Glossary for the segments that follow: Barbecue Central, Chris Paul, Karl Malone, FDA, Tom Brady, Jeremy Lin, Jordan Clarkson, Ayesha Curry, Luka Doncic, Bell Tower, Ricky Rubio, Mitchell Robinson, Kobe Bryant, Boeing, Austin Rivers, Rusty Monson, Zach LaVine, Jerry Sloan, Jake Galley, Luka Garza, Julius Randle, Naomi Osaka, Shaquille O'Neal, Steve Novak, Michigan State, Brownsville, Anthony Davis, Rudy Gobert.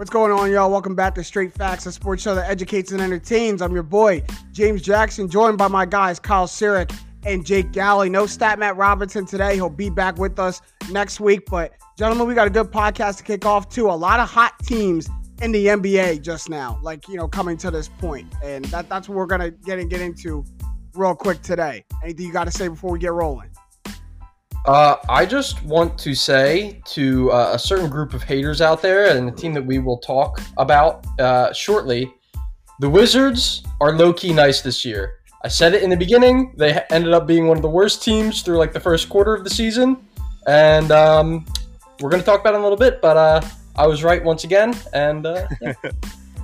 What's going on, y'all? Welcome back to Straight Facts, a sports show that educates and entertains. I'm your boy, James Jackson, joined by my guys, Kyle Sirik and Jake Galley. No stat Matt Robinson today. He'll be back with us next week. But, gentlemen, we got a good podcast to kick off, too. A lot of hot teams in the NBA just now, like, you know, coming to this point. And that's what we're going to get into real quick today. Anything you got to say before we get rolling? I just want to say to a certain group of haters out there and the team that we will talk about shortly, the Wizards are low-key nice this year. I said it in the beginning. They ended up being one of the worst teams through like the first quarter of the season. And we're going to talk about it in a little bit, but I was right once again. And yeah.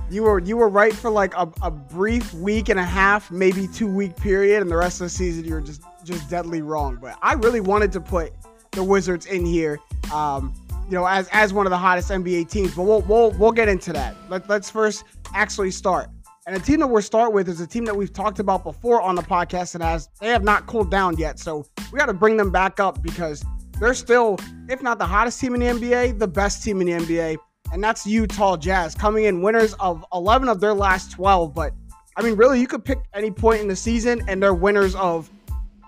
You were right for like a brief week and a half, maybe 2 week period, and the rest of the season you were just deadly wrong. But I really wanted to put the Wizards in here, you know, as one of the hottest NBA teams. But we'll get into that. Let's first actually start. And the team that we'll start with is a team that we've talked about before on the podcast, and they have not cooled down yet. So we got to bring them back up because they're still, if not the hottest team in the NBA, the best team in the NBA. And that's Utah Jazz, coming in winners of 11 of their last 12. But, I mean, really, you could pick any point in the season, and they're winners of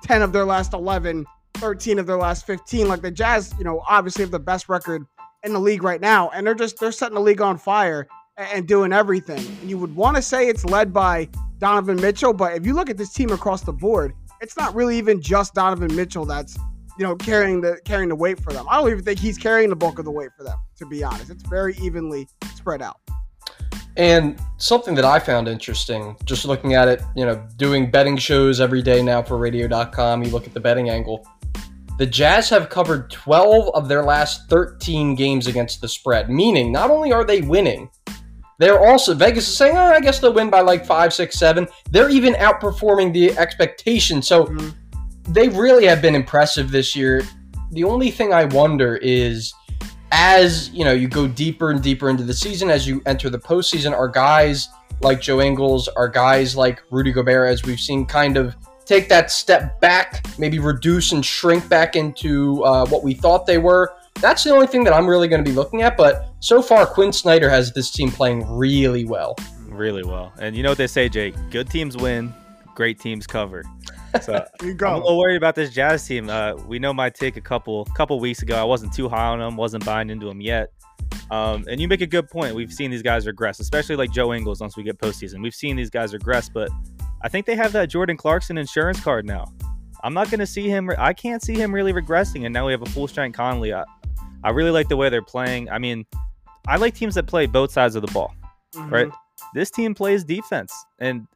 10 of their last 11, 13 of their last 15. Like, the Jazz, you know, obviously have the best record in the league right now. And they're setting the league on fire and doing everything. And you would want to say it's led by Donovan Mitchell. But if you look at this team across the board, it's not really even just Donovan Mitchell that's, you know, carrying the weight for them. I don't even think he's carrying the bulk of the weight for them, to be honest. It's very evenly spread out. And something that I found interesting, just looking at it, you know, doing betting shows every day now for radio.com, you look at the betting angle. The Jazz have covered 12 of their last 13 games against the spread, meaning not only are they winning, they're also, Vegas is saying, oh, I guess they'll win by like 5, 6, 7. They're even outperforming the expectation. So they really have been impressive this year. The only thing I wonder is, as you know, you go deeper and deeper into the season, as you enter the postseason, are guys like Joe Ingles, are guys like Rudy Gobert, as we've seen, kind of take that step back, maybe reduce and shrink back into what we thought they were? That's the only thing that I'm really going to be looking at. But so far, Quinn Snyder has this team playing really well. Really well. And you know what they say, Jake, good teams win, great teams cover. So I'm a little worried about this Jazz team. We know my take a couple weeks ago. I wasn't too high on them, wasn't buying into them yet. And you make a good point. We've seen these guys regress, especially like Joe Ingles once we get postseason. We've seen these guys regress, but I think they have that Jordan Clarkson insurance card now. I'm not going to see him. I can't see him really regressing, and now we have a full-strength Conley. I really like the way they're playing. I mean, I like teams that play both sides of the ball, right? This team plays defense, and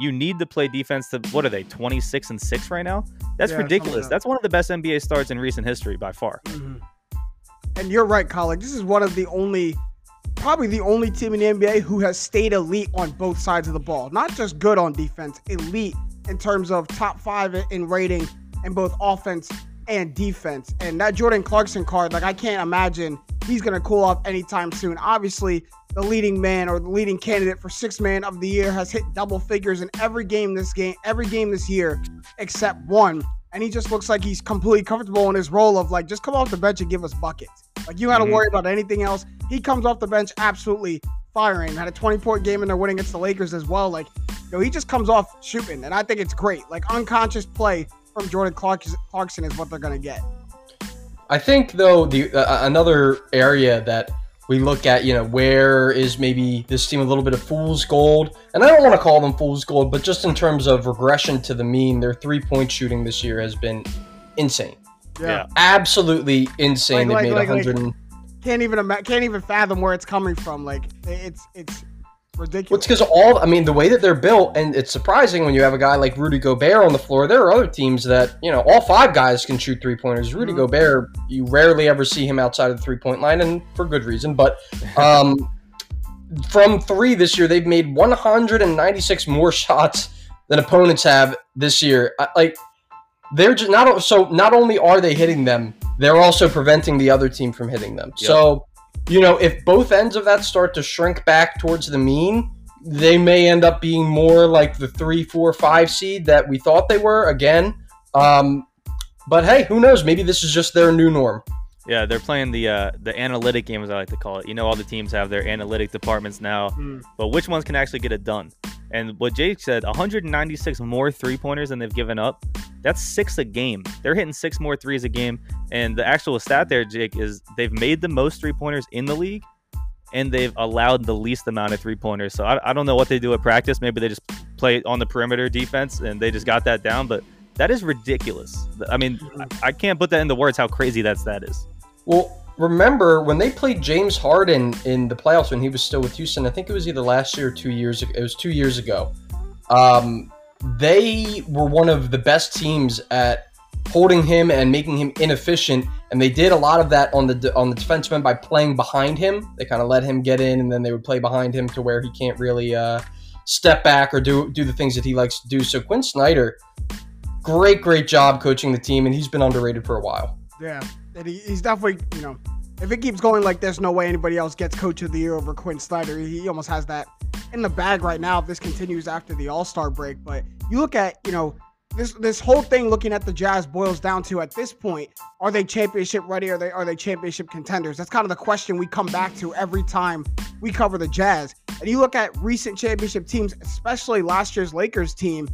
you need to play defense to, what are they, 26-6 right now? That's ridiculous. That's one of the best NBA starts in recent history by far. And you're right, Colin. This is one of the only, probably the only team in the NBA who has stayed elite on both sides of the ball. Not just good on defense, elite in terms of top 5 in rating in both offense and defense. And that Jordan Clarkson card, like, I can't imagine he's going to cool off anytime soon. Obviously, the leading man or the leading candidate for Sixth Man of the Year has hit double figures in every game this year except one. And he just looks like he's completely comfortable in his role of, like, just come off the bench and give us buckets. Like, you got to worry about anything else. He comes off the bench absolutely firing. Had a 20-point game and they're winning against the Lakers as well. Like, you know, he just comes off shooting, and I think it's great. Like, unconscious play from Jordan Clarkson is what they're going to get. I think, though, another area that we look at, you know, where is maybe this team a little bit of fool's gold? And I don't want to call them fool's gold, but just in terms of regression to the mean, their three-point shooting this year has been insane. Yeah. Absolutely insane. They made 100. Can't even fathom where it's coming from. Like, it's ridiculous. Well, it's because the way that they're built, and it's surprising when you have a guy like Rudy Gobert on the floor. There are other teams that, you know, all 5 guys can shoot three-pointers. Rudy Gobert, you rarely ever see him outside of the three-point line, and for good reason. But from 3 this year, they've made 196 more shots than opponents have this year. Like, they're just not, so not only are they hitting them, they're also preventing the other team from hitting them. Yep. So, you know, if both ends of that start to shrink back towards the mean, they may end up being more like the 3, 4, 5 seed that we thought they were again. But hey, who knows? Maybe this is just their new norm. Yeah, they're playing the analytic game, as I like to call it. You know, all the teams have their analytic departments now, but which ones can actually get it done? And what Jake said, 196 more three-pointers than they've given up. That's six a game. They're hitting six more threes a game. And the actual stat there, Jake, is they've made the most three-pointers in the league, and they've allowed the least amount of three-pointers. So I don't know what they do at practice. Maybe they just play on the perimeter defense, and they just got that down. But that is ridiculous. I mean, I can't put that into words how crazy that is. Well, remember when they played James Harden in the playoffs when he was still with Houston, I think it was either last year or 2 years ago. It was 2 years ago. They were one of the best teams at holding him and making him inefficient, and they did a lot of that on the defenseman by playing behind him. They kind of let him get in, and then they would play behind him to where he can't really step back or do the things that he likes to do. So Quinn Snyder, great job coaching the team, and he's been underrated for a while. Yeah. And he's definitely, you know, if it keeps going like this, no way anybody else gets Coach of the Year over Quinn Snyder. He almost has that in the bag right now if this continues after the All-Star break. But you look at, you know, this whole thing looking at the Jazz boils down to, at this point, are they championship ready? Are they championship contenders? That's kind of the question we come back to every time we cover the Jazz. And you look at recent championship teams, especially last year's Lakers team,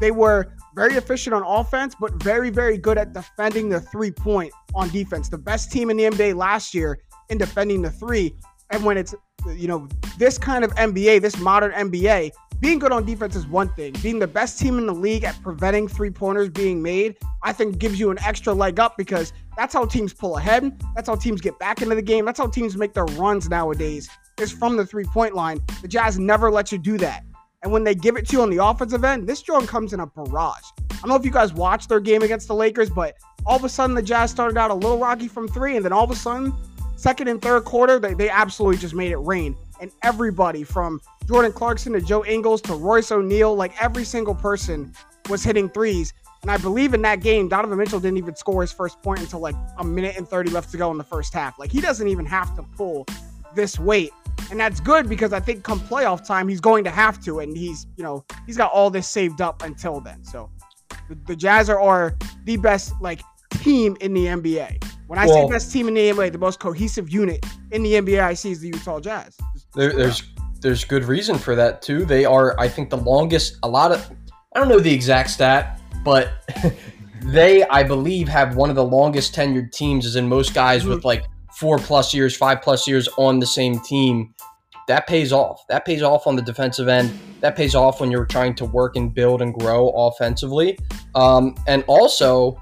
they were very efficient on offense, but very, very good at defending the three-point on defense. The best team in the NBA last year in defending the three. And when it's, you know, this kind of NBA, this modern NBA, being good on defense is one thing. Being the best team in the league at preventing three-pointers being made, I think gives you an extra leg up, because that's how teams pull ahead. That's how teams get back into the game. That's how teams make their runs nowadays, is from the three-point line. The Jazz never let you do that. And when they give it to you on the offensive end, this drone comes in a barrage. I don't know if you guys watched their game against the Lakers, but all of a sudden the Jazz started out a little rocky from three, and then all of a sudden, second and third quarter, they absolutely just made it rain. And everybody from Jordan Clarkson to Joe Ingles to Royce O'Neal, like every single person was hitting threes. And I believe in that game, Donovan Mitchell didn't even score his first point until like a minute and 30 left to go in the first half. Like, he doesn't even have to pull this weight. And that's good, because I think come playoff time, he's going to have to. And he's, you know, he's got all this saved up until then. So the Jazz are the best, like, team in the NBA. When I say best team in the NBA, the most cohesive unit in the NBA I see is the Utah Jazz. There's good reason for that, too. They are, I think, the longest, I don't know the exact stat, but they, I believe, have one of the longest tenured teams, as in most guys with, like, 4+ years, 5+ years on the same team. That pays off. That pays off on the defensive end. That pays off when you're trying to work and build and grow offensively. And also,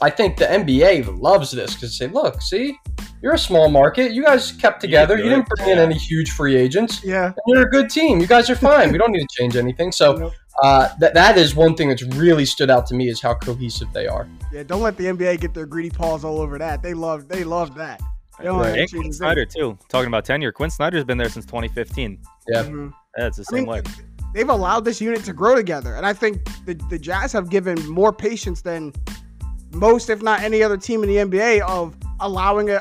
I think the NBA loves this, because they say, look, see, you're a small market. You guys kept together. You didn't bring in any huge free agents. Yeah. And you're a good team. You guys are fine. We don't need to change anything. So that is one thing that's really stood out to me, is how cohesive they are. Yeah, don't let the NBA get their greedy paws all over that. They love that. Right. And Quinn Snyder, too. Talking about tenure, Quinn Snyder's been there since 2015. Yeah. Mm-hmm. Yeah, it's the same way. They've allowed this unit to grow together. And I think the Jazz have given more patience than most, if not any other team in the NBA, of allowing a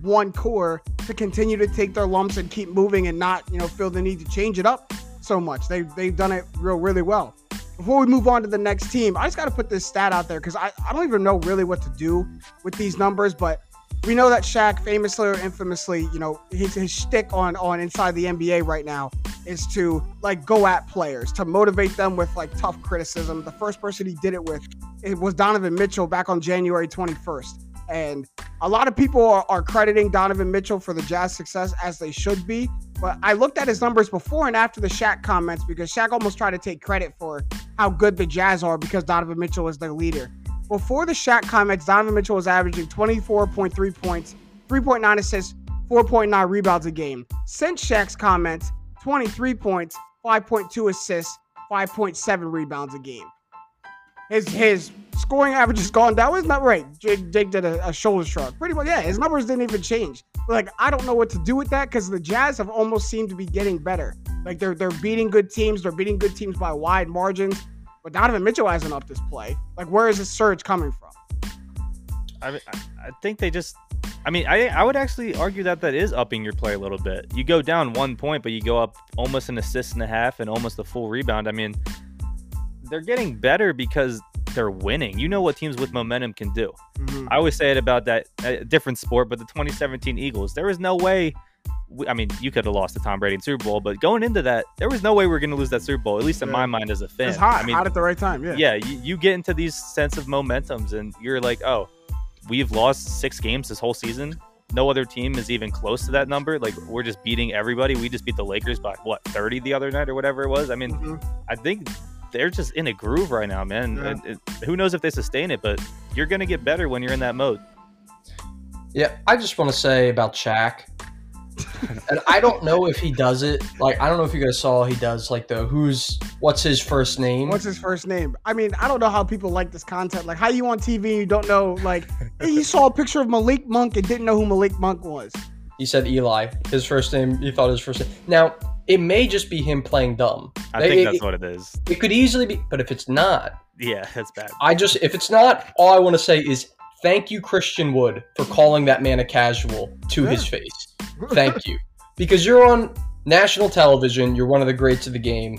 one core to continue to take their lumps and keep moving and not, you know, feel the need to change it up so much. They've done it really well. Before we move on to the next team, I just got to put this stat out there, because I don't even know really what to do with these numbers, but we know that Shaq famously or infamously, you know, his shtick on Inside the NBA right now is to, like, go at players, to motivate them with, like, tough criticism. The first person he did it with, it was Donovan Mitchell back on January 21st. And a lot of people are crediting Donovan Mitchell for the Jazz success, as they should be. But I looked at his numbers before and after the Shaq comments, because Shaq almost tried to take credit for how good the Jazz are because Donovan Mitchell is their leader. Before the Shaq comments, Donovan Mitchell was averaging 24.3 points, 3.9 assists, 4.9 rebounds a game. Since Shaq's comments, 23 points, 5.2 assists, 5.7 rebounds a game. His scoring average has gone down. Isn't that right? Jake did a shoulder shrug. Pretty much, yeah, his numbers didn't even change. Like, I don't know what to do with that, because the Jazz have almost seemed to be getting better. Like, they're beating good teams. They're beating good teams by wide margins. But Donovan Mitchell hasn't upped his play. Like, where is this surge coming from? I mean, I think they just – I mean, I would actually argue that is upping your play a little bit. You go down 1 point, but you go up almost an assist and a half and almost a full rebound. I mean, they're getting better because they're winning. You know what teams with momentum can do. Mm-hmm. I always say it about that different sport, but the 2017 Eagles, there was no way. I mean, you could have lost to Tom Brady in Super Bowl, but going into that, there was no way we were going to lose that Super Bowl, at least in my mind as a fan. It's hot, hot at the right time, Yeah, you get into these sense of momentums, and you're like, oh, we've lost 6 games this whole season. No other team is even close to that number. Like, we're just beating everybody. We just beat the Lakers by, 30 the other night or whatever it was? I mean, I think they're just in a groove right now, man. Yeah. Who knows if they sustain it, but you're going to get better when you're in that mode. Yeah, I just want to say about Shaq. And I don't know if he does it. Like, I don't know if you guys saw he does, like, the what's his first name? What's his first name? I mean, I don't know how people like this content. Like, how you on TV and you don't know, like, he saw a picture of Malik Monk and didn't know who Malik Monk was. He said Eli. His first name, he thought his first name. Now, it may just be him playing dumb. I think that's what it is. It could easily be, but if it's not. Yeah, that's bad. If it's not, all I want to say is thank you, Christian Wood, for calling that man a casual to his face. Thank you. Because you're on national television, you're one of the greats of the game,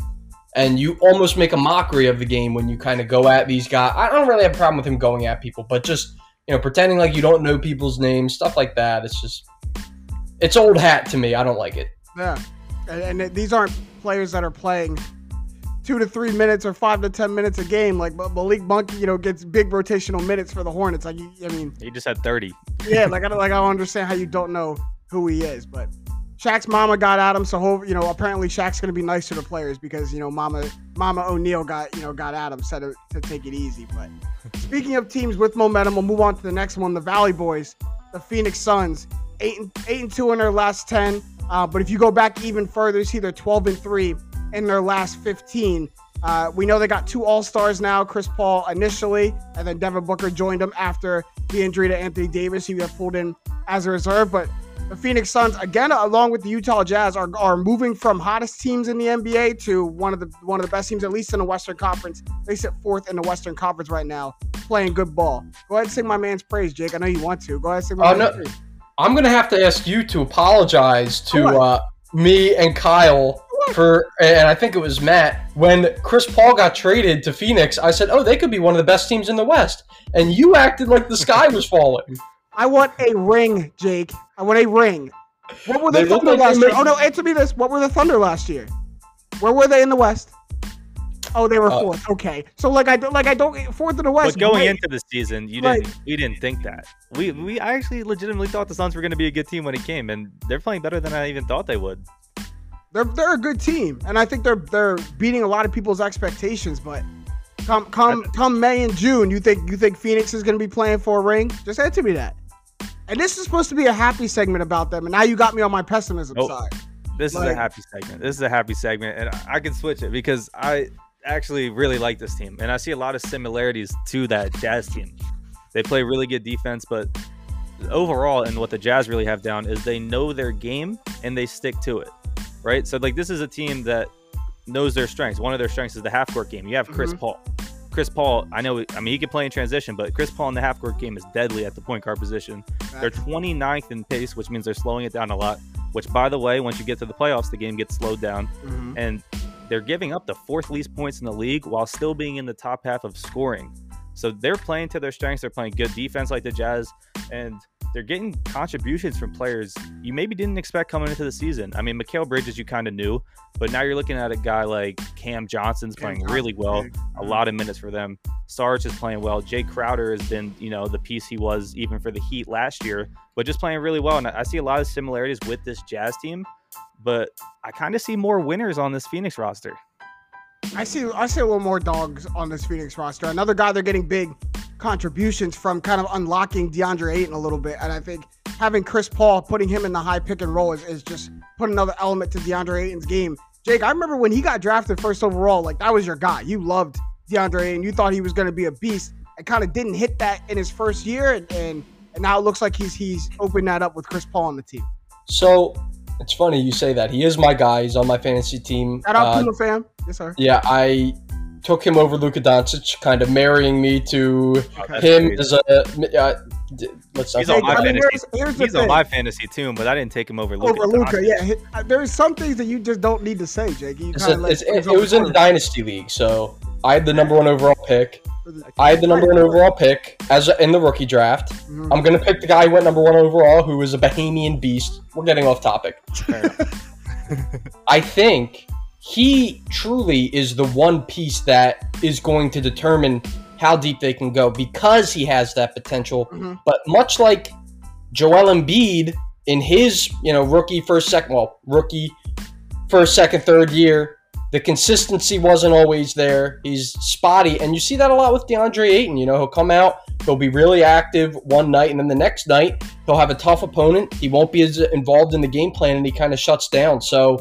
and you almost make a mockery of the game when you kind of go at these guys. I don't really have a problem with him going at people, but just, you know, pretending like you don't know people's names, stuff like that. It's just, it's old hat to me. I don't like it. Yeah. And these aren't players that are playing 2 to 3 minutes or 5 to 10 minutes a game. Like, Malik Monk, you know, gets big rotational minutes for the Hornets. Like, I mean, he just had 30. Yeah. I don't understand how you don't know who he is, but Shaq's mama got at him, so you know, apparently Shaq's gonna be nicer to players because, you know, Mama O'Neal got at him, said to take it easy. But speaking of teams with momentum, we'll move on to the next one, the Valley Boys, the Phoenix Suns, 8-2 in their last 10. But if you go back even further, you see they're 12-3 in their last 15. We know they got 2 All-Stars now, Chris Paul initially, and then Devin Booker joined them after the injury to Anthony Davis, who got pulled in as a reserve, but the Phoenix Suns, again, along with the Utah Jazz, are moving from hottest teams in the NBA to one of the best teams, at least in the Western Conference. They sit 4th in the Western Conference right now, playing good ball. Go ahead and sing my man's praise, Jake. I know you want to. Go ahead and sing my man's praise. I'm going to have to ask you to apologize to me and Kyle and I think it was Matt, when Chris Paul got traded to Phoenix, I said, oh, they could be one of the best teams in the West. And you acted like the sky was falling. I want a ring, Jake. I want a ring. What were the Thunder last year? Oh, no, answer me this. What were the Thunder last year? Where were they in the West? Oh, they were 4th. Okay. So, I don't – 4th in the West. But going into the season, we didn't think that. We actually legitimately thought the Suns were going to be a good team when it came, and they're playing better than I even thought they would. They're a good team, and I think they're beating a lot of people's expectations, but – Come May and June, you think Phoenix is going to be playing for a ring? Just answer me that. And this is supposed to be a happy segment about them, and now you got me on my pessimism side. This is a happy segment. This is a happy segment, and I can switch it because I actually really like this team, and I see a lot of similarities to that Jazz team. They play really good defense, but overall, and what the Jazz really have down is they know their game and they stick to it, right? So, this is a team that knows their strengths. One of their strengths is the half-court game. You have Chris Paul. Chris Paul, he can play in transition, but Chris Paul in the half-court game is deadly at the point guard position. They're 29th in pace, which means they're slowing it down a lot, which, by the way, once you get to the playoffs, the game gets slowed down. And they're giving up the 4th least points in the league while still being in the top half of scoring. So they're playing to their strengths. They're playing good defense like the Jazz, and they're getting contributions from players you maybe didn't expect coming into the season. I mean, Mikal Bridges you kind of knew, but now you're looking at a guy like Cam Johnson's playing really well, a lot of minutes for them. Sarge is playing well. Jay Crowder has been, the piece he was even for the Heat last year, but just playing really well. And I see a lot of similarities with this Jazz team, but I kind of see more winners on this Phoenix roster. I see a little more dogs on this Phoenix roster. Another guy they're getting big contributions from, kind of unlocking DeAndre Ayton a little bit, and I think having Chris Paul, putting him in the high pick and roll is just put another element to DeAndre Ayton's game. Jake, I remember when he got drafted first overall, that was your guy. You loved DeAndre Ayton. You thought he was going to be a beast, and kind of didn't hit that in his first year, and now it looks like he's opened that up with Chris Paul on the team. So it's funny you say that. He is my guy. He's on my fantasy team. Shout out Puma fam. Yes, sir. Yeah, I took him over Luka Doncic, kind of marrying me to him as a. He's on my fantasy team, but I didn't take him over Luka. There's some things that you just don't need to say, Jake. It was in the dynasty league, so I had the number one overall pick. In the rookie draft. Mm-hmm. I'm going to pick the guy who went number one overall, who is a Bahamian beast. We're getting off topic. Fair enough. I think he truly is the one piece that is going to determine how deep they can go, because he has that potential. Mm-hmm. But much like Joel Embiid in his, rookie first, second, third year, the consistency wasn't always there. He's spotty, and you see that a lot with DeAndre Ayton. He'll come out, he'll be really active one night, and then the next night he'll have a tough opponent. He won't be as involved in the game plan, and he kind of shuts down. So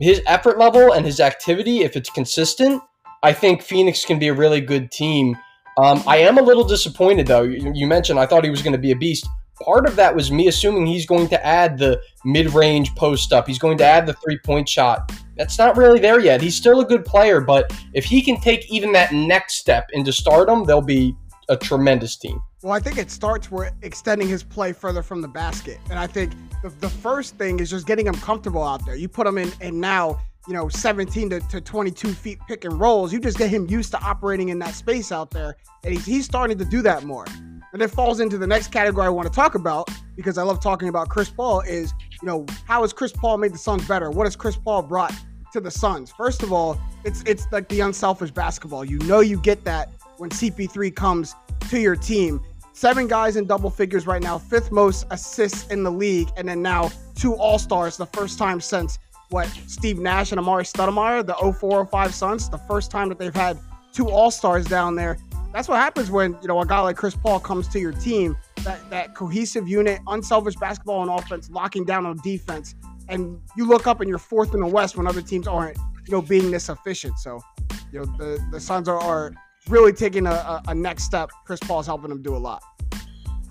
his effort level and his activity, if it's consistent, I think Phoenix can be a really good team. I am a little disappointed, though. You mentioned I thought he was going to be a beast. Part of that was me assuming he's going to add the mid-range post-up. He's going to add the three-point shot. That's not really there yet. He's still a good player, but if he can take even that next step into stardom, they'll be a tremendous team. Well, I think it starts with extending his play further from the basket. And I think the first thing is just getting him comfortable out there. You put him in, and now 17 to 22 feet pick and rolls. You just get him used to operating in that space out there. And he's starting to do that more. And it falls into the next category I want to talk about, because I love talking about Chris Paul, is, how has Chris Paul made the Suns better? What has Chris Paul brought to the Suns? First of all, it's like the unselfish basketball. You get that when CP3 comes to your team. 7 guys in double figures right now, 5th most assists in the league, and then now 2 All-Stars, the first time since Steve Nash and Amari Stoudemire, the 04-05 Suns, the first time that they've had 2 All-Stars down there. That's what happens when, a guy like Chris Paul comes to your team, that cohesive unit, unselfish basketball on offense, locking down on defense. And you look up and you're 4th in the West when other teams aren't, being this efficient. So, the Suns are really taking a next step. Chris Paul's helping them do a lot.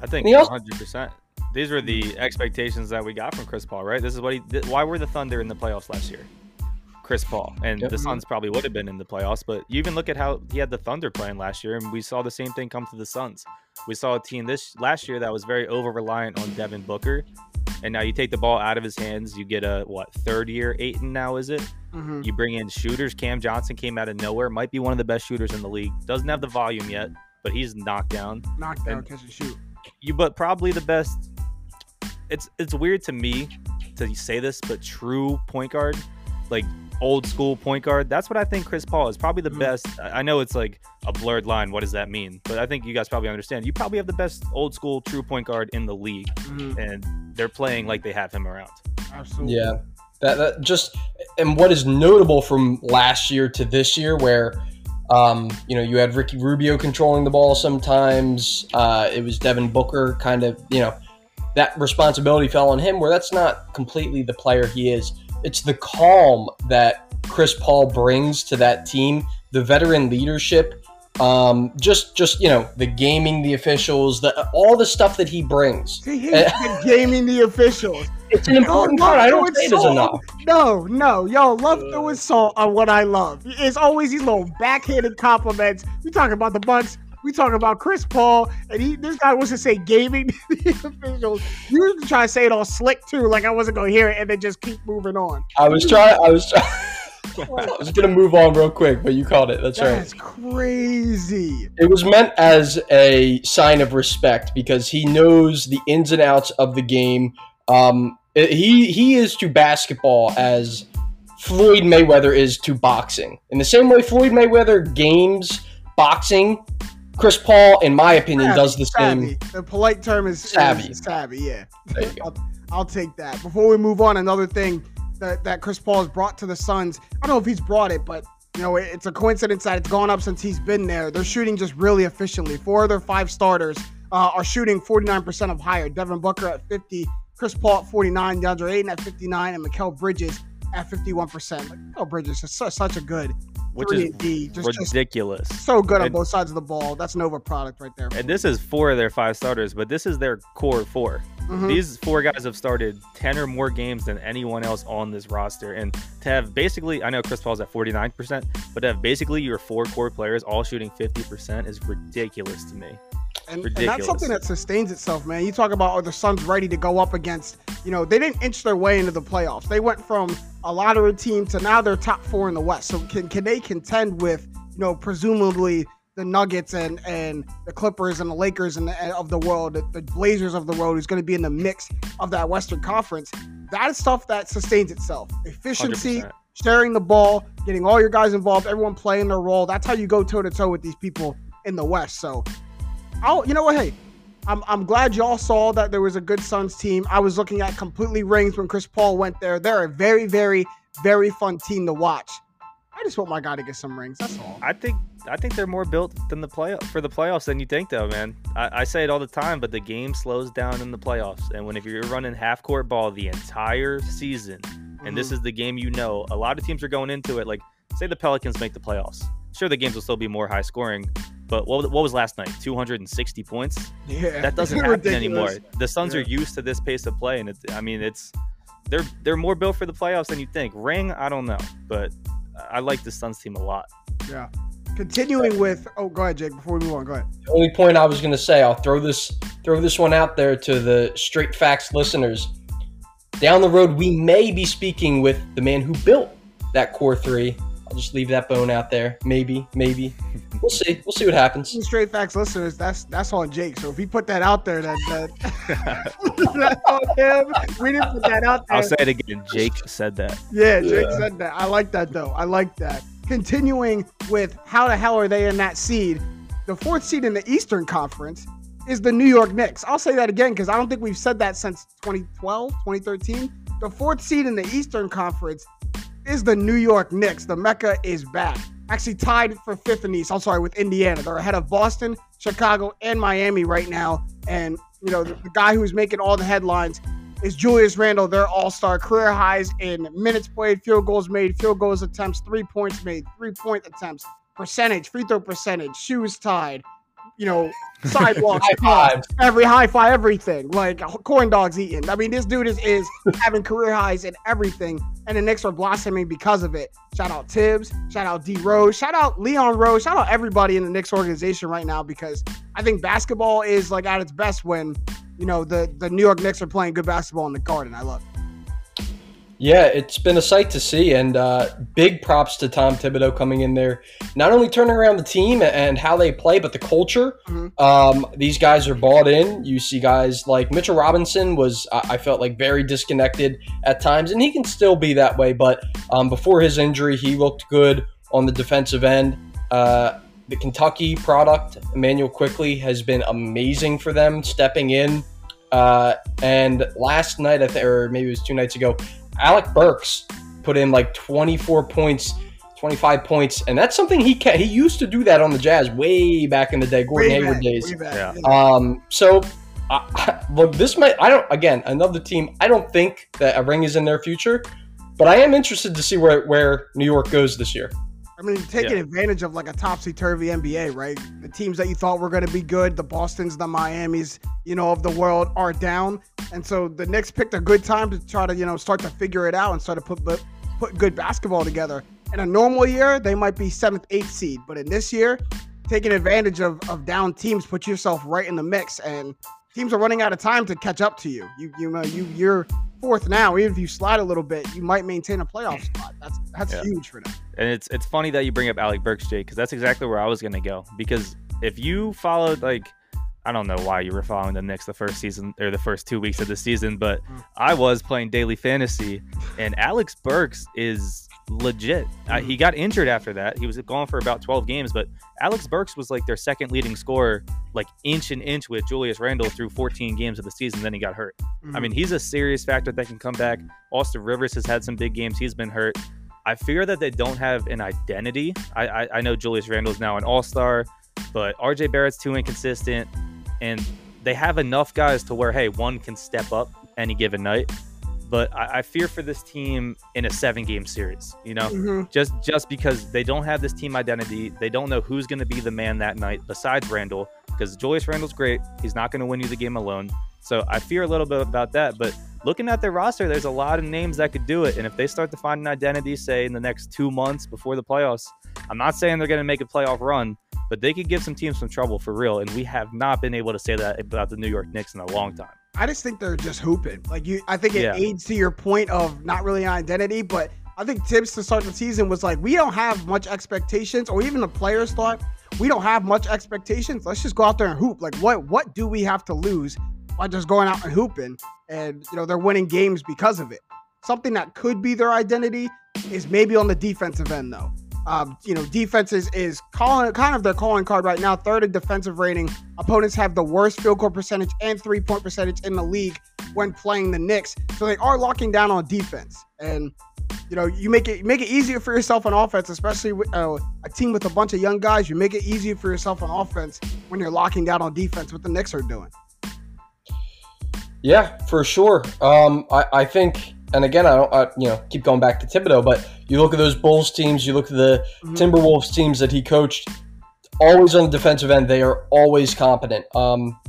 I think 100%. These were the expectations that we got from Chris Paul, right? This is why were the Thunder in the playoffs last year? Chris Paul. And the Suns probably would have been in the playoffs, but you even look at how he had the Thunder playing last year, and we saw the same thing come to the Suns. We saw a team last year that was very over-reliant on Devin Booker, and now you take the ball out of his hands. You get a, third-year Ayton now, is it? Mm-hmm. You bring in shooters. Cam Johnson came out of nowhere, might be one of the best shooters in the league. Doesn't have the volume yet, but he's knocked down, catch and shoot. But probably the best. It's weird to me to say this, but true point guard, like old school point guard, that's what I think Chris Paul is, probably the best. I know it's like a blurred line. What does that mean? But I think you guys probably understand. You probably have the best old school true point guard in the league, and they're playing like they have him around. Absolutely. Yeah. That just, and what is notable from last year to this year, where you had Ricky Rubio controlling the ball sometimes. It was Devin Booker kind of, that responsibility fell on him, where that's not completely the player he is. It's the calm that Chris Paul brings to that team, the veteran leadership, the gaming the officials, all the stuff that he brings. He hates the gaming the officials. It's an important part. I don't say this enough. No. Yo, love doing so on what I love. It's always these little backhanded compliments. You talking about the Bucks. We talking about Chris Paul, and this guy wants to say gaming the officials. You were trying to say it all slick too, like I wasn't going to hear it, and then just keep moving on. I was going to move on real quick, but you called it. That's right. That's crazy. It was meant as a sign of respect, because he knows the ins and outs of the game. He is to basketball as Floyd Mayweather is to boxing. In the same way Floyd Mayweather games boxing, Chris Paul, in my opinion, does the same. The polite term is savvy. Yeah. There you go. I'll take that. Before we move on, another thing that Chris Paul has brought to the Suns, I don't know if he's brought it, but it's a coincidence that it's gone up since he's been there. They're shooting just really efficiently. 4 of their 5 starters are shooting 49% or higher. Devin Booker at 50, Chris Paul at 49, DeAndre Ayton at 59, and Mikal Bridges at 51%. Mikal Bridges is such a good. Which is ridiculous. So good on both sides of the ball. That's an overproduct right there. And this is 4 of their 5 starters, but this is their core 4. Mm-hmm. These 4 guys have started 10 or more games than anyone else on this roster. And to have basically, I know Chris Paul's at 49%, but to have basically your 4 core players all shooting 50% is ridiculous to me. And that's something that sustains itself, man. You talk about, the Suns ready to go up against, they didn't inch their way into the playoffs. They went from a lottery team to now they're top 4 in the West. So can they contend with you know, presumably the Nuggets and the Clippers and the Lakers and of the world, the Blazers of the world, who's going to be in the mix of that Western Conference. That is stuff that sustains itself. Efficiency, 100%. Sharing the ball, getting all your guys involved, everyone playing their role. That's how you go toe-to-toe with these people in the West. So, you know what, hey, I'm glad y'all saw that there was a good Suns team. I was looking at completely rings when Chris Paul went there. They're a very, very, very fun team to watch. I just want my guy to get some rings. That's all. I think they're more built than for the playoffs than you think, though, man. I say it all the time, but the game slows down in the playoffs. And if you're running half-court ball the entire season, and this is the game, you know, a lot of teams are going into it. Like, say the Pelicans make the playoffs. Sure, the games will still be more high-scoring, but what was last night? 260 points? Yeah. That doesn't happen ridiculous. Anymore. The Suns are used to this pace of play, and they're more built for the playoffs than you think. Ring, I don't know, but I like the Suns team a lot. Yeah. Continuing with go ahead, Jake, before we move on. Go ahead. The only point I was going to say, I'll throw this one out there to the Straight Facts listeners. Down the road, we may be speaking with the man who built that core three. I'll just leave that bone out there. Maybe. We'll see. We'll see what happens. Straight Facts listeners, that's on Jake. So if he put that out there, that's on him. We didn't put that out there. I'll say it again. Jake said that. Yeah, Jake said that. I like that, though. I like that. Continuing with how the hell are they in that seed? The fourth seed in the Eastern Conference is the New York Knicks. I'll say that again because I don't think we've said that since 2012, 2013. The fourth seed in the Eastern Conference is the New York Knicks. The Mecca is back. Actually tied for fifth in the East. I'm sorry, with Indiana. They're ahead of Boston, Chicago, and Miami right now. And, you know, the guy who's making all the headlines is Julius Randle. Their all-star career highs in minutes played, field goals made, field goals attempts, 3 points made, three-point attempts, percentage, free throw percentage, shoes tied, you know, sidewalks, high five, everything, like corn dogs eating. I mean, this dude is having career highs in everything, and the Knicks are blossoming because of it. Shout out Tibbs, shout out D Rose, shout out Leon Rose, shout out everybody in the Knicks organization right now, because I think basketball is like at its best when, you know, the New York Knicks are playing good basketball in the Garden. I love it. Yeah, it's been a sight to see, and big props to Tom Thibodeau coming in there, not only turning around the team and how they play, but the culture. Mm-hmm. These guys are bought in. You see guys like Mitchell Robinson was, I felt like, very disconnected at times, and he can still be that way. But before his injury, he looked good on the defensive end. The Kentucky product, Emmanuel Quickley, has been amazing for them, stepping in. And last night, or maybe it was 2 nights ago, Alec Burks put in like 24 points, 25 points, and that's something he used to do that on the Jazz way back in the day, Gordon Hayward days. Yeah. Look, this might, another team, I don't think that a ring is in their future, but I am interested to see where New York goes this year. I mean, taking advantage of like a topsy-turvy NBA, right? The teams that you thought were going to be good, the Bostons, the Miamis, you know, of the world are down. And so the Knicks picked a good time to try to, you know, start to figure it out and start to put good basketball together. In a normal year, they might be 7th, 8th seed. But in this year, taking advantage of down teams, put yourself right in the mix. And teams are running out of time to catch up to you. You're fourth now. Even if you slide a little bit, you might maintain a playoff spot. That's huge for them. And it's funny that you bring up Alec Burks, Jake, because that's exactly where I was going to go. Because if you followed, like, I don't know why you were following the Knicks the first season or the first 2 weeks of the season, but I was playing daily fantasy, and Alec Burks is legit. He got injured after that. He was gone for about 12 games, but Alec Burks was like their second leading scorer, like inch and inch with Julius Randle through 14 games of the season. Then he got hurt. I mean, he's a serious factor that can come back. Austin Rivers has had some big games. He's been hurt. I fear that they don't have an identity. I know Julius Randle is now an all-star, but RJ Barrett's too inconsistent, and they have enough guys to where, hey, one can step up any given night. But I fear for this team in a 7-game series, you know, just because they don't have this team identity. They don't know who's going to be the man that night besides Randle, because Julius Randle's great. He's not going to win you the game alone. So I fear a little bit about that. But looking at their roster, there's a lot of names that could do it. And if they start to find an identity, say, in the next 2 months before the playoffs, I'm not saying they're going to make a playoff run, but they could give some teams some trouble for real. And we have not been able to say that about the New York Knicks in a long time. I just think they're just hooping. I think it aids to your point of not really an identity, but I I think Tibbs to start the season was like, we don't have much expectations, or even the players thought, we don't have much expectations. Let's just go out there and hoop. Like, what do we have to lose by just going out and hooping? And, you know, they're winning games because of it. Something that could be their identity is maybe on the defensive end, though. You know, defense is kind of their calling card right now. Third in defensive rating. Opponents have the worst field goal percentage and three-point percentage in the league when playing the Knicks. So they are locking down on defense. And, you know, you make it easier for yourself on offense, especially with a team with a bunch of young guys. You make it easier for yourself on offense when you're locking down on defense, what the Knicks are doing. Yeah, for sure. I think... And again, I keep going back to Thibodeau, but you look at those Bulls teams, you look at the Timberwolves teams that he coached, always on the defensive end, they are always competent.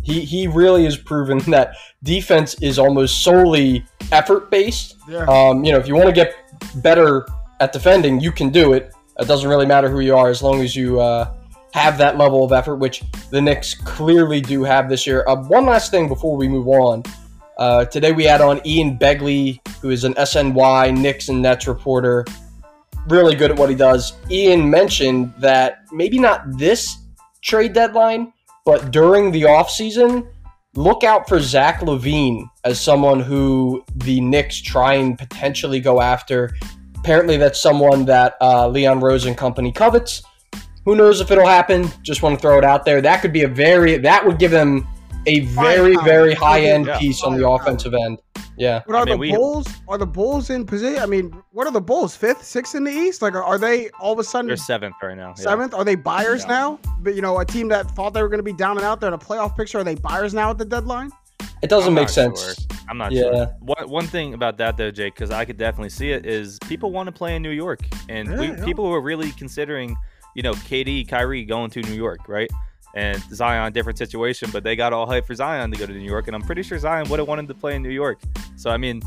He really has proven that defense is almost solely effort-based. Yeah. If you want to get better at defending, you can do it. It doesn't really matter who you are as long as you have that level of effort, which the Knicks clearly do have this year. One last thing before we move on. Today we had on Ian Begley, who is an SNY Knicks and Nets reporter, really good at what he does. Ian mentioned that maybe not this trade deadline, but during the offseason, look out for Zach LaVine as someone who the Knicks try and potentially go after. Apparently that's someone that Leon Rose and company covets. Who knows if it'll happen? Just want to throw it out there. That could be that would give them a very, very high-end piece on the offensive end. Yeah. But are the Bulls in position? I mean, what are the Bulls? Fifth, sixth in the East? Like, are they all of a sudden? They're seventh right now. Yeah. Seventh? Are they buyers now? But, you know, a team that thought they were going to be down and out there in a playoff picture, are they buyers now at the deadline? It doesn't make sense. I'm not sure. One thing about that, though, Jake, because I could definitely see it, is people want to play in New York. And people were really considering, you know, KD, Kyrie going to New York, right? And Zion, different situation, but they got all hyped for Zion to go to New York, and I'm pretty sure Zion would have wanted to play in New York. So, I mean,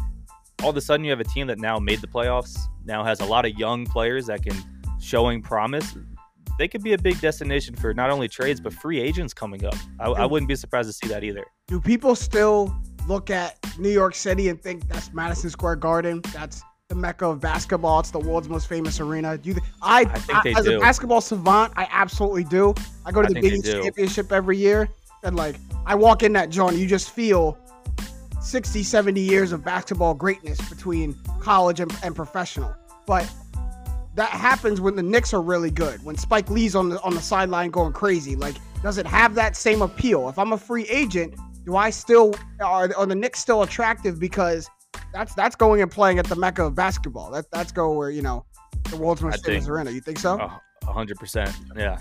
all of a sudden you have a team that now made the playoffs, now has a lot of young players that can showing promise. They could be a big destination for not only trades, but free agents coming up. I wouldn't be surprised to see that either. Do people still look at New York City and think that's Madison Square Garden? That's the mecca of basketball. It's the world's most famous arena. I think they do. As a basketball savant, I absolutely do. I go to the Big East Championship every year, and like I walk in that joint, you just feel 60, 70 years of basketball greatness between college and professional. But that happens when the Knicks are really good, when Spike Lee's on the sideline going crazy. Like, does it have that same appeal? If I'm a free agent, are the Knicks still attractive because that's going and playing at the mecca of basketball. That's go where, you know, the world's most famous arena. You think so? 100%. Yeah.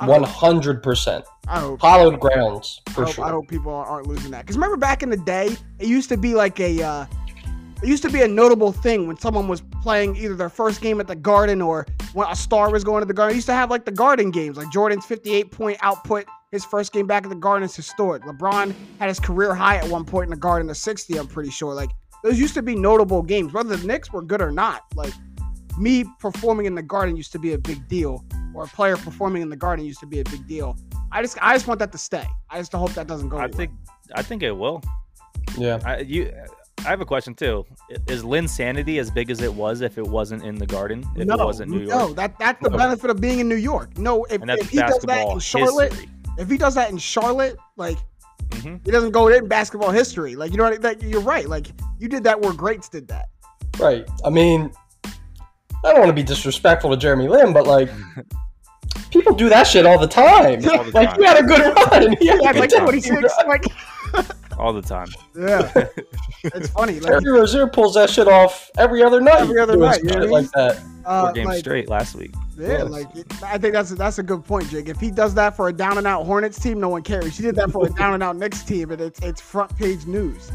100%. I hope hallowed grounds for sure. I hope people aren't losing that. Because remember back in the day, it used to be like a notable thing when someone was playing either their first game at the Garden or when a star was going to the Garden. It used to have like the Garden games, like Jordan's 58-point output. His first game back at the Garden is historic. LeBron had his career high at one point in the Garden of 60, I'm pretty sure. Like, those used to be notable games, whether the Knicks were good or not. Like, me performing in the Garden used to be a big deal, or a player performing in the Garden used to be a big deal. I just want that to stay. I just hope that doesn't go away. I think it will. Yeah. I have a question too. Is Lynn Sanity as big as it was if it wasn't in the Garden? If it wasn't New York? No, that's the benefit of being in New York. No, if he does that in Charlotte, like, it doesn't go in basketball history. Like, you know what I mean? Like, you're right. Like, you did that where greats did that. Right. I mean, I don't want to be disrespectful to Jeremy Lin, but like, people do that shit all the time. Like, you had a good run. Like 26. Like, all the time. Yeah. It's funny. Like, Terry Rozier pulls that shit off every other night. Every other night. You know what I mean? Like that. 4 games straight last week. Yeah, like, I think that's a good point, Jake. If he does that for a down-and-out Hornets team, no one cares. He did that for a down-and-out Knicks team, and it's front-page news.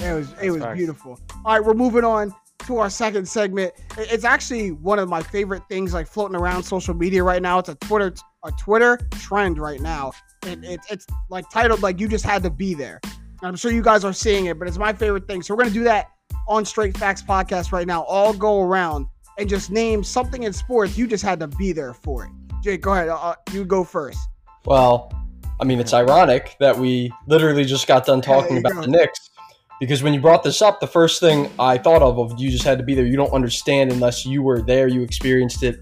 It was beautiful. All right, we're moving on to our second segment. It's actually one of my favorite things, like, floating around social media right now. It's a Twitter trend right now. It's like titled, like, you just had to be there. And I'm sure you guys are seeing it, but it's my favorite thing. So we're going to do that on Straight Facts Podcast right now. All go around and just name something in sports you just had to be there for it. Jake, go ahead. You go first. Well, I mean, it's ironic that we literally just got done talking about the Knicks. Because when you brought this up, the first thing I thought of you just had to be there. You don't understand unless you were there, you experienced it.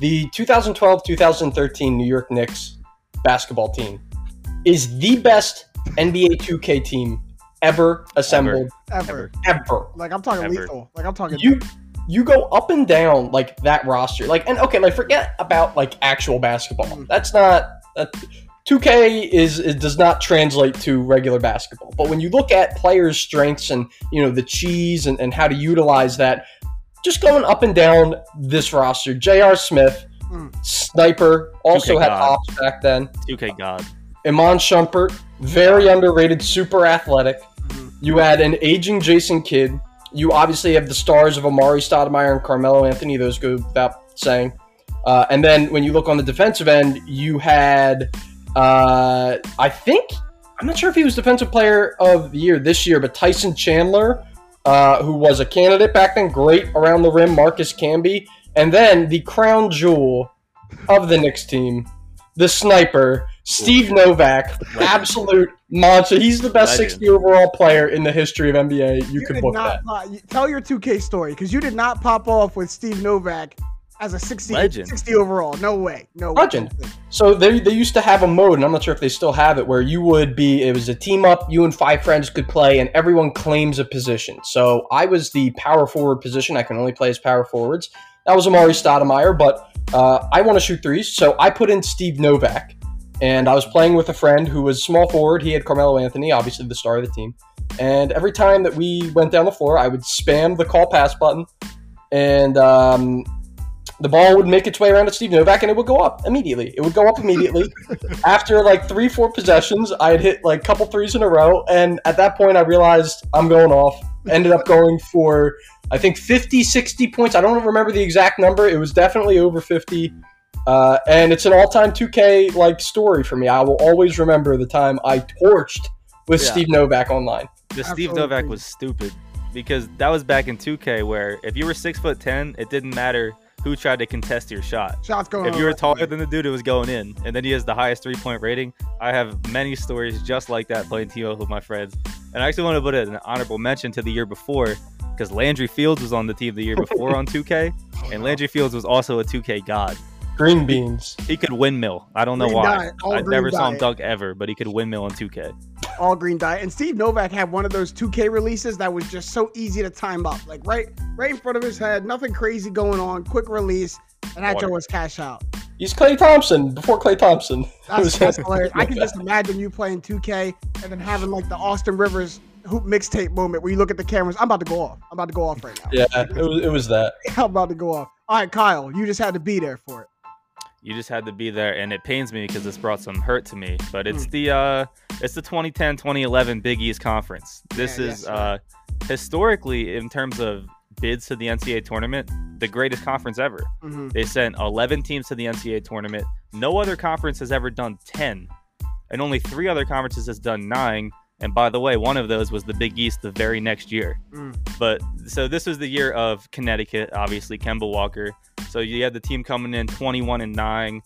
The 2012-2013 New York Knicks basketball team is the best NBA 2K team ever assembled. Ever. Like, I'm talking lethal. Like, I'm talking... You go up and down, like, that roster. Like, and, okay, like, forget about, like, actual basketball. That's not... 2K does not translate to regular basketball. But when you look at players' strengths and, you know, the cheese and how to utilize that, just going up and down this roster. J.R. Smith, Sniper, also had ops back then. 2K God. Iman Shumpert, very underrated, super athletic. You had an aging Jason Kidd. You obviously have the stars of Amari Stoudemire and Carmelo Anthony. Those go without saying. And then when you look on the defensive end, you had... I'm not sure if he was Defensive Player of the Year this year, but Tyson Chandler, who was a candidate back then, great around the rim, Marcus Camby, and then the crown jewel of the Knicks team, the sniper, Steve Novak, absolute monster. He's the best 60 overall player in the history of NBA. You could book that. Tell your 2K story, because you did not pop off with Steve Novak as a 60 overall. No way. No way. Legend. So they used to have a mode, and I'm not sure if they still have it, where you would be, it was a team up, you and five friends could play, and everyone claims a position. So I was the power forward position. I can only play as power forwards. That was Amari Stoudemire, but I want to shoot threes. So I put in Steve Novak, and I was playing with a friend who was small forward. He had Carmelo Anthony, obviously the star of the team. And every time that we went down the floor, I would spam the call pass button, and the ball would make its way around to Steve Novak, and it would go up immediately. After, like, 3-4 possessions, I had hit, like, a couple threes in a row, and at that point I realized I'm going off. Ended up going for, I think, 50, 60 points. I don't remember the exact number. It was definitely over 50. And it's an all-time 2K, like, story for me. I will always remember the time I torched with Steve Novak online. The Steve Novak was stupid, because that was back in 2K where if you were 6'10", it didn't matter who tried to contest your shot. Shots going if you were taller than the dude, it was going in. And then he has the highest three-point rating. I have many stories just like that playing TO with my friends. And I actually want to put an honorable mention to the year before, because Landry Fields was on the team the year before on 2K. And Landry Fields was also a 2K god. Green beans. He could windmill. I don't know why. I never saw him dunk ever, but he could windmill on 2K. All green diet. And Steve Novak had one of those 2K releases that was just so easy to time up. Like right in front of his head, nothing crazy going on, quick release, and that Joe was cash out. He's Klay Thompson before Klay Thompson. That's hilarious. I can just imagine you playing 2K and then having like the Austin Rivers hoop mixtape moment where you look at the cameras. I'm about to go off. I'm about to go off right now. Yeah, it was that. I'm about to go off. All right, Kyle, you just had to be there for it. You just had to be there, and it pains me because this brought some hurt to me. But it's the 2010-2011 Big East Conference. This is historically, in terms of bids to the NCAA tournament, the greatest conference ever. They sent 11 teams to the NCAA tournament. No other conference has ever done 10, and only 3 other conferences has done 9. And by the way, one of those was the Big East the very next year. But so this was the year of Connecticut, obviously, Kemba Walker. So you had the team coming in 21-9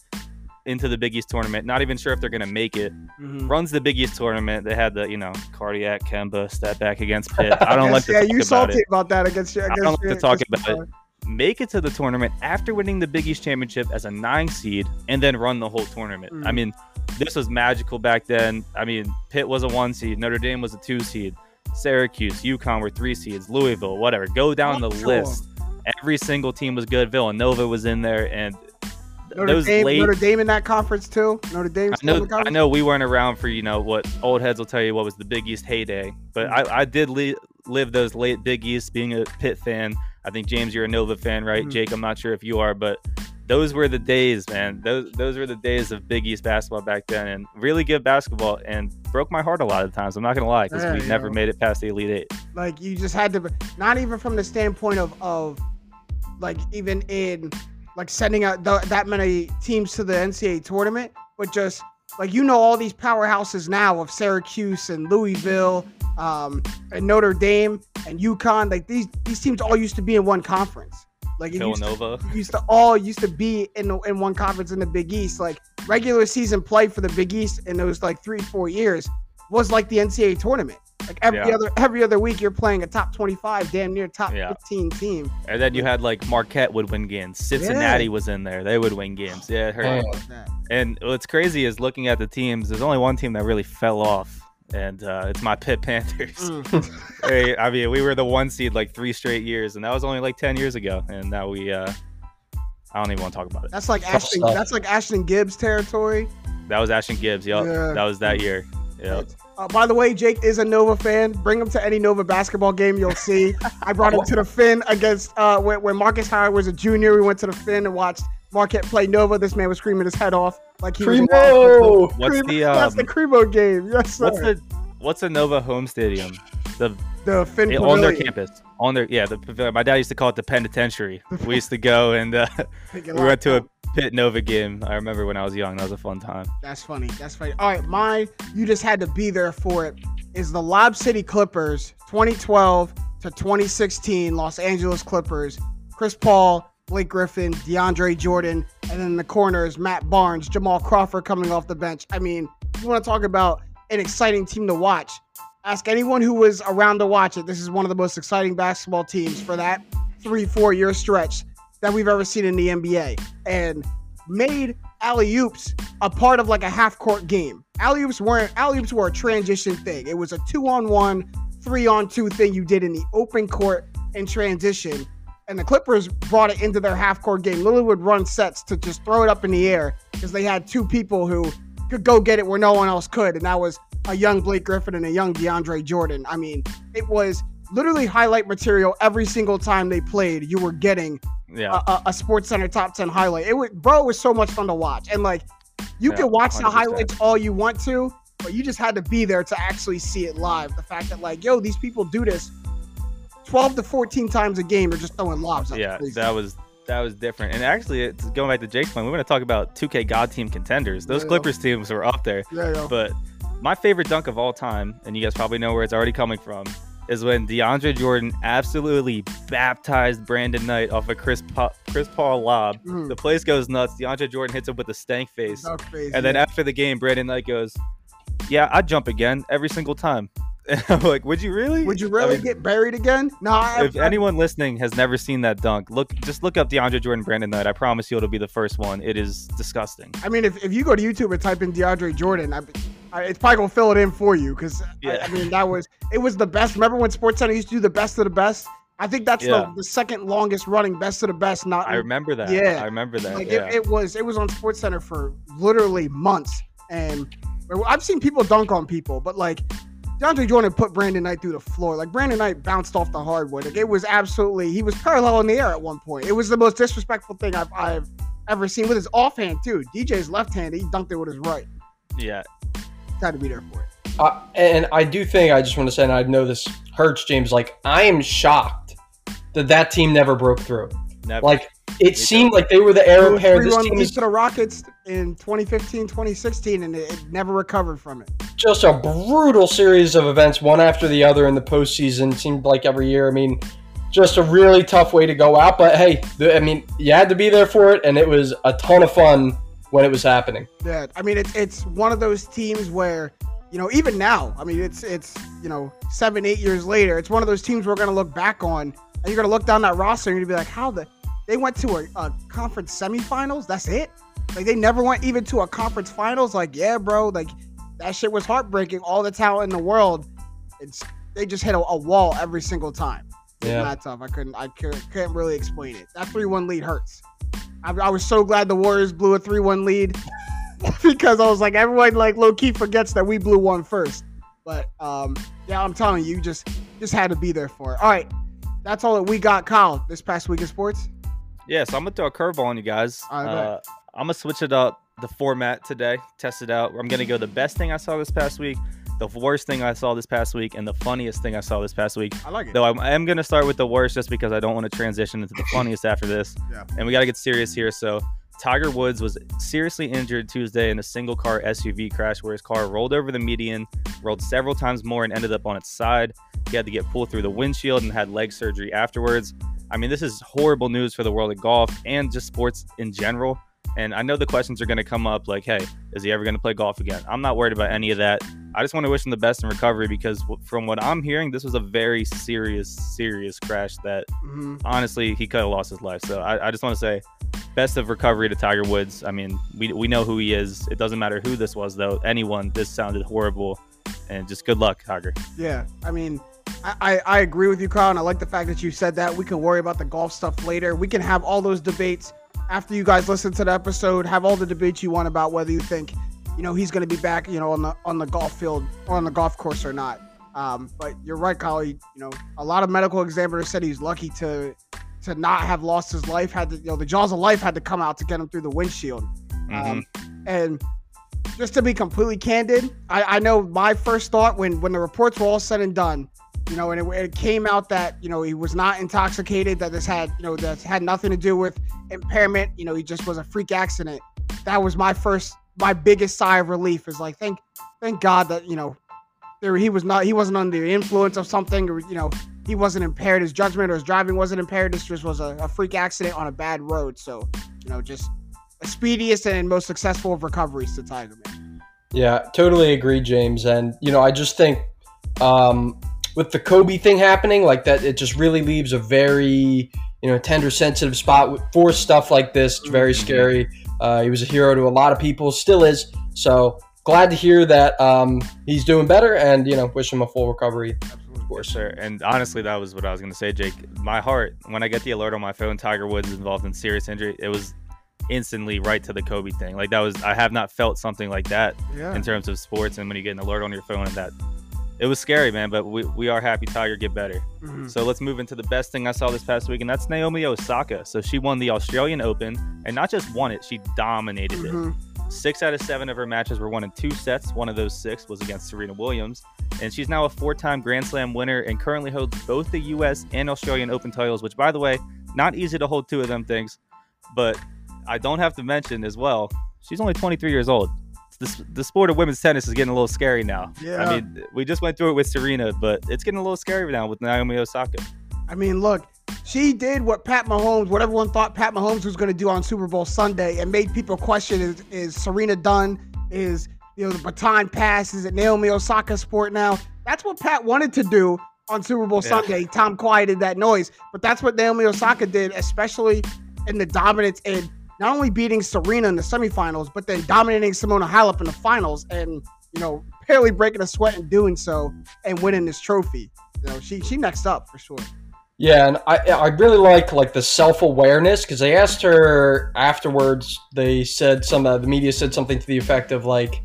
into the Big East tournament. Not even sure if they're going to make it. Runs the Big East tournament. They had the, you know, cardiac Kemba step back against Pitt. I don't like to talk about it. Yeah, you salty about that against you. I don't like to talk about it. Make it to the tournament after winning the Big East championship as a 9 seed and then run the whole tournament. I mean, this was magical back then. I mean, Pitt was a 1 seed. Notre Dame was a 2 seed. Syracuse, UConn were 3 seeds. Louisville, whatever. Go down the list. Every single team was good. Villanova was in there. And Notre Dame in that conference, too? Notre Dame. I know we weren't around for, you know, what old heads will tell you what was the Big East heyday. But I did live those late Big East being a Pitt fan. I think, James, you're a Nova fan, right? Jake, I'm not sure if you are, but those were the days, man. Those were the days of Big East basketball back then, and really good basketball, and broke my heart a lot of times. I'm not going to lie, because we never made it past the Elite Eight. Like, you just had to – not even from the standpoint of like, even in, like, sending out that many teams to the NCAA tournament, but just, like, you know, all these powerhouses now of Syracuse and Louisville – and Notre Dame and UConn, like these teams all used to be in one conference. Like Villanova used to be in one conference in the Big East. Like regular season play for the Big East in those like 3-4 years was like the NCAA tournament. Like every other week, you're playing a top 25, damn near top 15 team. And then you had like Marquette would win games. Cincinnati was in there; they would win games. Yeah, it hurt. And what's crazy is looking at the teams. There's only one team that really fell off, and it's my Pitt Panthers. I mean, we were the one seed like 3 straight years, and that was only like 10 years ago. And now we, I don't even want to talk about it. That's like Ashton. That's like Ashton Gibbs territory. That was Ashton Gibbs. Yep. Yeah, that was that year. Yep. By the way, Jake is a Nova fan. Bring him to any Nova basketball game you'll see. I brought him to the Finn against when Marcus Howard was a junior. We went to the Finn and watched Marquette play Nova. This man was screaming his head off like he was. Cremo. What's the that's the Cremo game? Yes, sir. What's the Nova home stadium? The Finn on their campus. On their my dad used to call it the penitentiary. We used to go and we went to a Pitt Nova game. I remember when I was young. That was a fun time. That's funny. That's funny. All right, mine, you just had to be there for it, is the Lob City Clippers, 2012 to 2016 Los Angeles Clippers. Chris Paul, Blake Griffin, DeAndre Jordan, and then in the corners, Matt Barnes, Jamal Crawford coming off the bench. I mean, you want to talk about an exciting team to watch. Ask anyone who was around to watch it. This is one of the most exciting basketball teams for that 3-4 year stretch that we've ever seen in the NBA, and made alley-oops a part of like a half-court game. Alley-oops were a transition thing. It was a 2-on-1, 3-on-2 thing you did in the open court in transition, and the Clippers brought it into their half-court game. Literally would run sets to just throw it up in the air because they had two people who could go get it where no one else could, and that was a young Blake Griffin and a young DeAndre Jordan. I mean, it was literally highlight material every single time they played. You were getting a Sports Center top 10 highlight. It was so much fun to watch. And like, you can watch 100%. The highlights all you want to, but you just had to be there to actually see it live. The fact that like, these people do this 12 to 14 times a game, or just throwing lobs. Yeah, that was different. And actually, it's going back to Jake's point. We're going to talk about 2K God team contenders. Those Clippers teams were up there, but my favorite dunk of all time, and you guys probably know where it's already coming from, is when DeAndre Jordan absolutely baptized Brandon Knight off a Chris Paul lob. Mm. The place goes nuts. DeAndre Jordan hits him with a stank face. And then after the game, Brandon Knight goes, yeah, I'd jump again every single time. And I'm like, would you really? Would you really get buried again? No. If anyone listening has never seen that dunk, look up DeAndre Jordan, Brandon Knight. I promise you it'll be the first one. It is disgusting. I mean, if you go to YouTube and type in DeAndre Jordan, it's probably going to fill it in for you because, I mean, it was the best. Remember when SportsCenter used to do the best of the best? I think that's the second longest running best of the best. I remember that. Yeah. I remember that. Like it was on SportsCenter for literally months. And I've seen people dunk on people, but like DeAndre Jordan put Brandon Knight through the floor. Like Brandon Knight bounced off the hardwood. Like, it was absolutely, he was parallel in the air at one point. It was the most disrespectful thing I've ever seen, with his offhand too. DJ's left-handed. He dunked it with his right. Yeah. Got to be there for it. And I do think, I just want to say, and I know this hurts, James, like I am shocked that team never broke through. Never. Like it seemed like they were the arrow pair. This team to the Rockets in 2015, 2016, and it never recovered from it. Just a brutal series of events, one after the other in the postseason. Seemed like every year. I mean, just a really tough way to go out. But hey, I mean, you had to be there for it, and it was a ton of fun when it was happening. Yeah, I mean, it's one of those teams where, you know, even now, I mean, it's you know, 7-8 years later, it's one of those teams we're going to look back on, and you're going to look down that roster and you're going to be like, they went to a conference semifinals? That's it? Like, they never went even to a conference finals? Like, yeah, bro, like, that shit was heartbreaking. All the talent in the world, they just hit a wall every single time. Yeah. It's not tough. I couldn't really explain it. That 3-1 lead hurts. I was so glad the Warriors blew a 3-1 lead because I was like, everyone like low-key forgets that we blew one first. But, I'm telling you, just had to be there for it. All right, that's all that we got, Kyle, this past week in sports. Yeah, so I'm going to throw a curveball on you guys. I'm going to switch it up, the format today, test it out. I'm going to go the best thing I saw this past week, the worst thing I saw this past week, and the funniest thing I saw this past week. I like it. Though I am going to start with the worst just because I don't want to transition into the funniest after this. Yeah. And we got to get serious here. So Tiger Woods was seriously injured Tuesday in a single-car SUV crash where his car rolled over the median, rolled several times more, and ended up on its side. He had to get pulled through the windshield and had leg surgery afterwards. I mean, this is horrible news for the world of golf and just sports in general. And I know the questions are going to come up like, hey, is he ever going to play golf again? I'm not worried about any of that. I just want to wish him the best in recovery, because from what I'm hearing, this was a very serious crash that honestly, he could have lost his life. So I just want to say best of recovery to Tiger Woods. I mean, we know who he is. It doesn't matter who this was, though. Anyone, this sounded horrible. And just good luck, Tiger. Yeah, I mean, I agree with you, Kyle, and I like the fact that you said that. We can worry about the golf stuff later. We can have all those debates after you guys listen to the episode. Have all the debates you want about whether you think, you know, he's going to be back, you know, on the golf field or on the golf course or not. But you're right, Kyle. You know, a lot of medical examiners said he's lucky to not have lost his life. Had to, you know, the jaws of life had to come out to get him through the windshield. And just to be completely candid, I know my first thought when the reports were all said and done, you know, and it came out that, you know, he was not intoxicated, that this had, you know, that had nothing to do with impairment. You know, he just was a freak accident. That was my biggest sigh of relief, is like, thank God that, you know, he wasn't under the influence of something, or, you know, he wasn't impaired. His judgment or his driving wasn't impaired. This just was a freak accident on a bad road. So, you know, just the speediest and most successful of recoveries to Tiger, man. Yeah, totally agree, James. And, you know, I just think with the Kobe thing happening like that, it just really leaves a very, you know, tender, sensitive spot for stuff like this. It's very scary. He was a hero to a lot of people, still is. So glad to hear that he's doing better, and, you know, wish him a full recovery. For sure. And honestly, that was what I was going to say, Jake. My heart, when I get the alert on my phone, Tiger Woods is involved in serious injury, it was instantly right to the Kobe thing. Like, that was, I have not felt something like that in terms of sports. And when you get an alert on your phone, and that, it was scary, man. But we are happy Tiger get better. So let's move into the best thing I saw this past week, and that's Naomi Osaka. So she won the Australian Open, and not just won it, she dominated it. 6 out of 7 of her matches were won in 2 sets. One of those 6 was against Serena Williams, and she's now a 4-time Grand Slam winner and currently holds both the U.S. and Australian Open titles, which, by the way, not easy to hold 2 of them things. But I don't have to mention as well, she's only 23 years old. The sport of women's tennis is getting a little scary now. Yeah. I mean, we just went through it with Serena, but it's getting a little scary now with Naomi Osaka. I mean, look, she did what everyone thought Pat Mahomes was going to do on Super Bowl Sunday, and made people question, is Serena done? Is, you know, the baton pass? Is it Naomi Osaka's sport now? That's what Pat wanted to do on Super Bowl Sunday. Tom quieted that noise, but that's what Naomi Osaka did, especially in the dominance in not only beating Serena in the semifinals, but then dominating Simona Halep in the finals, and, you know, barely breaking a sweat in doing so and winning this trophy. You know, she next up for sure. Yeah, and I really like the self-awareness, because they asked her afterwards, they said the media said something to the effect of, like,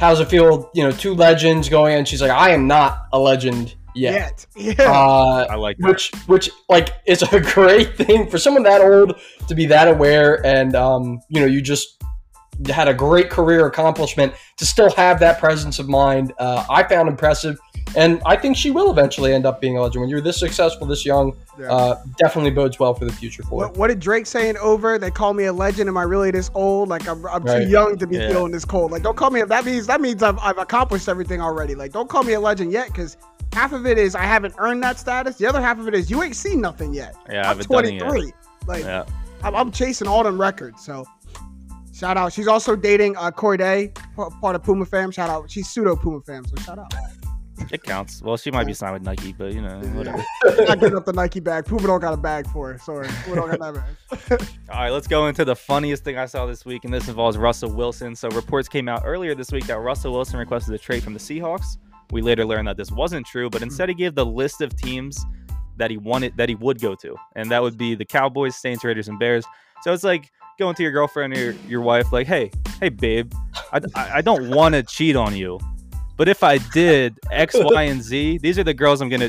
how does it feel, you know, 2 legends going in? She's like, I am not a legend yet. Yeah. I like that. Which like is a great thing for someone that old to be that aware, and you know, you just had a great career accomplishment to still have that presence of mind. I found impressive, and I think she will eventually end up being a legend. When you're this successful, this young, definitely bodes well for the future for her. What did Drake say in Over? They call me a legend. Am I really this old? Like, I'm too young to be feeling this cold. Like, don't call me. That means I've accomplished everything already. Like, don't call me a legend yet, because half of it is I haven't earned that status. The other half of it is you ain't seen nothing yet. Yeah, I'm 23. Like, I'm chasing all them records. So, shout out. She's also dating Corday, part of Puma Fam. Shout out. She's pseudo Puma Fam. So shout out. It counts. Well, she might be signed with Nike, but, you know, whatever. I'm not giving up the Nike bag. Puma don't got a bag for her. Sorry. We don't got that bag. All right, let's go into the funniest thing I saw this week, and this involves Russell Wilson. So reports came out earlier this week that Russell Wilson requested a trade from the Seahawks. We later learned that this wasn't true, but instead he gave the list of teams that he wanted, that he would go to, and that would be the Cowboys, Saints, Raiders, and Bears. So it's like going to your girlfriend or your wife, like, hey, babe, I don't want to cheat on you, but if I did X, Y, and Z, these are the girls I want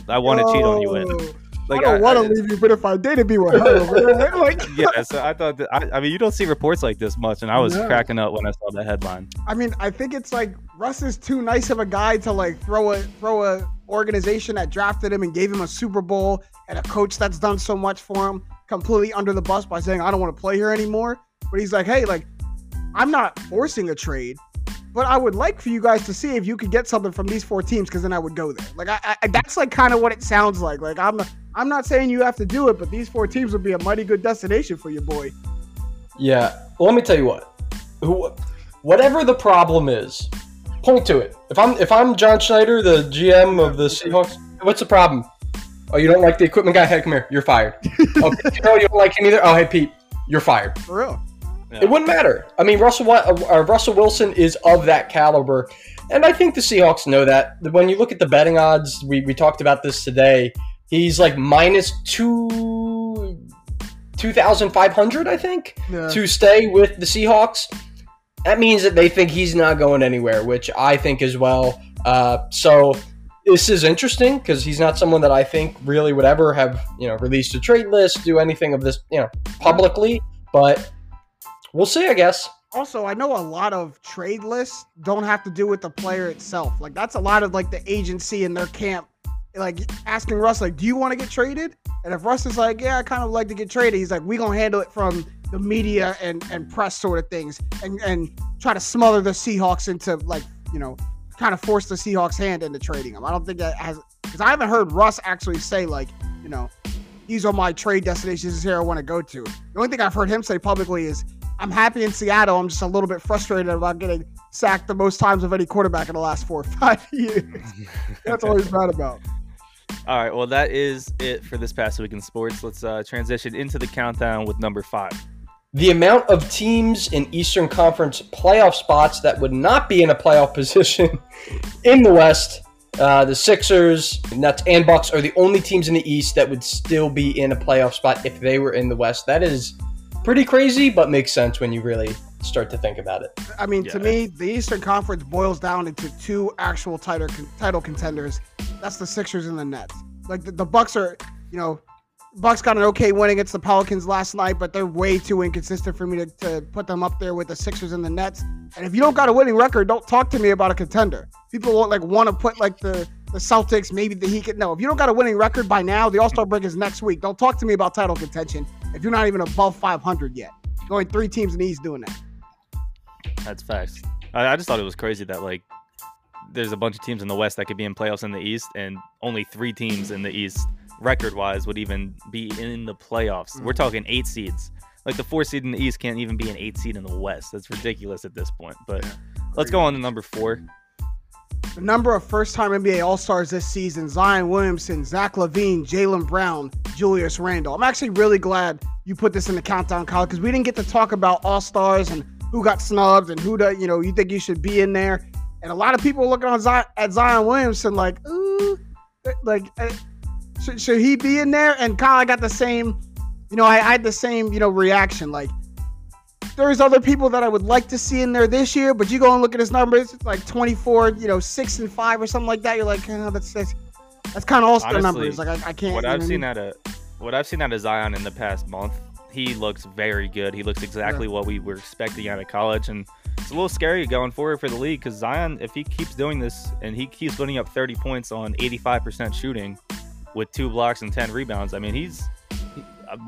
to cheat on you with. Like, I don't want to leave you, but if I did, it'd be with her. Like, yeah, so I thought that, I mean, you don't see reports like this much, and I was cracking up when I saw the headline. I mean, I think it's like Russ is too nice of a guy to, like, throw a organization that drafted him and gave him a Super Bowl and a coach that's done so much for him completely under the bus by saying, I don't want to play here anymore. But he's like, hey, like, I'm not forcing a trade, but I would like for you guys to see if you could get something from these 4 teams, because then I would go there. Like, I that's like kind of what it sounds like. Like, I'm not saying you have to do it, but these 4 teams would be a mighty good destination for your boy. Yeah. Well, let me tell you what. Whatever the problem is, point to it. If I'm John Schneider, the GM of the Seahawks, what's the problem? Oh, you don't like the equipment guy? Hey, come here. You're fired. Oh, no, you don't like him either? Oh, hey, Pete, you're fired. For real. Yeah. It wouldn't matter. I mean, Russell Wilson is of that caliber, and I think the Seahawks know that. When you look at the betting odds, we talked about this today. He's like minus 2,500, I think, to stay with the Seahawks. That means that they think he's not going anywhere, which I think as well. So this is interesting because he's not someone that I think really would ever have, released a trade list, do anything of this, publicly. But we'll see, I guess. Also, I know a lot of trade lists don't have to do with the player itself. Like, that's a lot of, the agency in their camp, asking Russ, do you want to get traded? And if Russ is like, yeah, I kind of like to get traded, he's like, we going to handle it from the media and press sort of things and try to smother the Seahawks into, kind of force the Seahawks' hand into trading him. I don't think that has – because I haven't heard Russ actually say, he's on my trade destination. This is here I want to go to. The only thing I've heard him say publicly is, I'm happy in Seattle. I'm just a little bit frustrated about getting sacked the most times of any quarterback in the last 4 or 5 years. That's all he's mad about. All right. Well, that is it for this past week in sports. Let's transition into the countdown with number 5. The amount of teams in Eastern Conference playoff spots that would not be in a playoff position in the West. The Sixers, Nets, and Bucks are the only teams in the East that would still be in a playoff spot if they were in the West. That is pretty crazy, but makes sense when you really start to think about it. I mean, to me, the Eastern Conference boils down into two actual title contenders. That's the Sixers and the Nets. The Bucks are, Bucks got an okay win against the Pelicans last night, but they're way too inconsistent for me to put them up there with the Sixers and the Nets. And if you don't got a winning record, don't talk to me about a contender. People won't want to put the Celtics, maybe the Heat. No, if you don't got a winning record by now, the All-Star break is next week. Don't talk to me about title contention if you're not even above 500 yet. Going 3 teams in the East doing that. That's facts. I just thought it was crazy that, there's a bunch of teams in the West that could be in playoffs in the East, and only 3 teams in the East, record-wise, would even be in the playoffs. Mm-hmm. We're talking 8 seeds. The 4 seed in the East can't even be an 8 seed in the West. That's ridiculous at this point. But let's go on to number 4. The number of first-time NBA All-Stars this season, Zion Williamson, Zach LaVine, Jaylen Brown, Julius Randle. I'm actually really glad you put this in the countdown, Kyle, because we didn't get to talk about All-Stars and who got snubbed and who you think you should be in there. And a lot of people are looking at Zion Williamson should he be in there? And Kyle, I got the same, I had the same, reaction. There's other people that I would like to see in there this year, but you go and look at his numbers, it's 24, 6 and 5 or something like that. You're like, oh, that's kind of all-star numbers. I can't. What I've seen out of Zion in the past month, he looks very good. He looks exactly what we were expecting out of college, and it's a little scary going forward for the league because Zion, if he keeps doing this and he keeps putting up 30 points on 85% shooting with 2 blocks and 10 rebounds, I mean,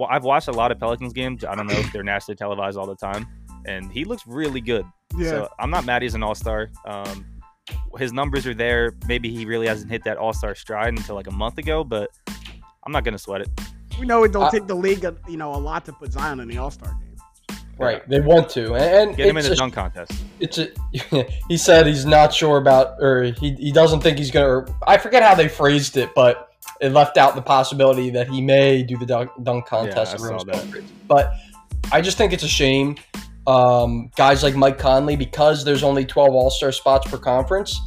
I've watched a lot of Pelicans games. I don't know if they're nationally televised all the time, and he looks really good. Yeah. So I'm not mad he's an all-star. His numbers are there. Maybe he really hasn't hit that all-star stride until a month ago, but I'm not going to sweat it. We know it don't take the league, a lot to put Zion in the All-Star game. Right, they want to, and get him in the dunk contest. He said he's not sure about, or he doesn't think he's gonna. I forget how they phrased it, but it left out the possibility that he may do the dunk contest. Yeah, I saw that. But I just think it's a shame. Guys like Mike Conley, because there's only 12 All-Star spots per conference.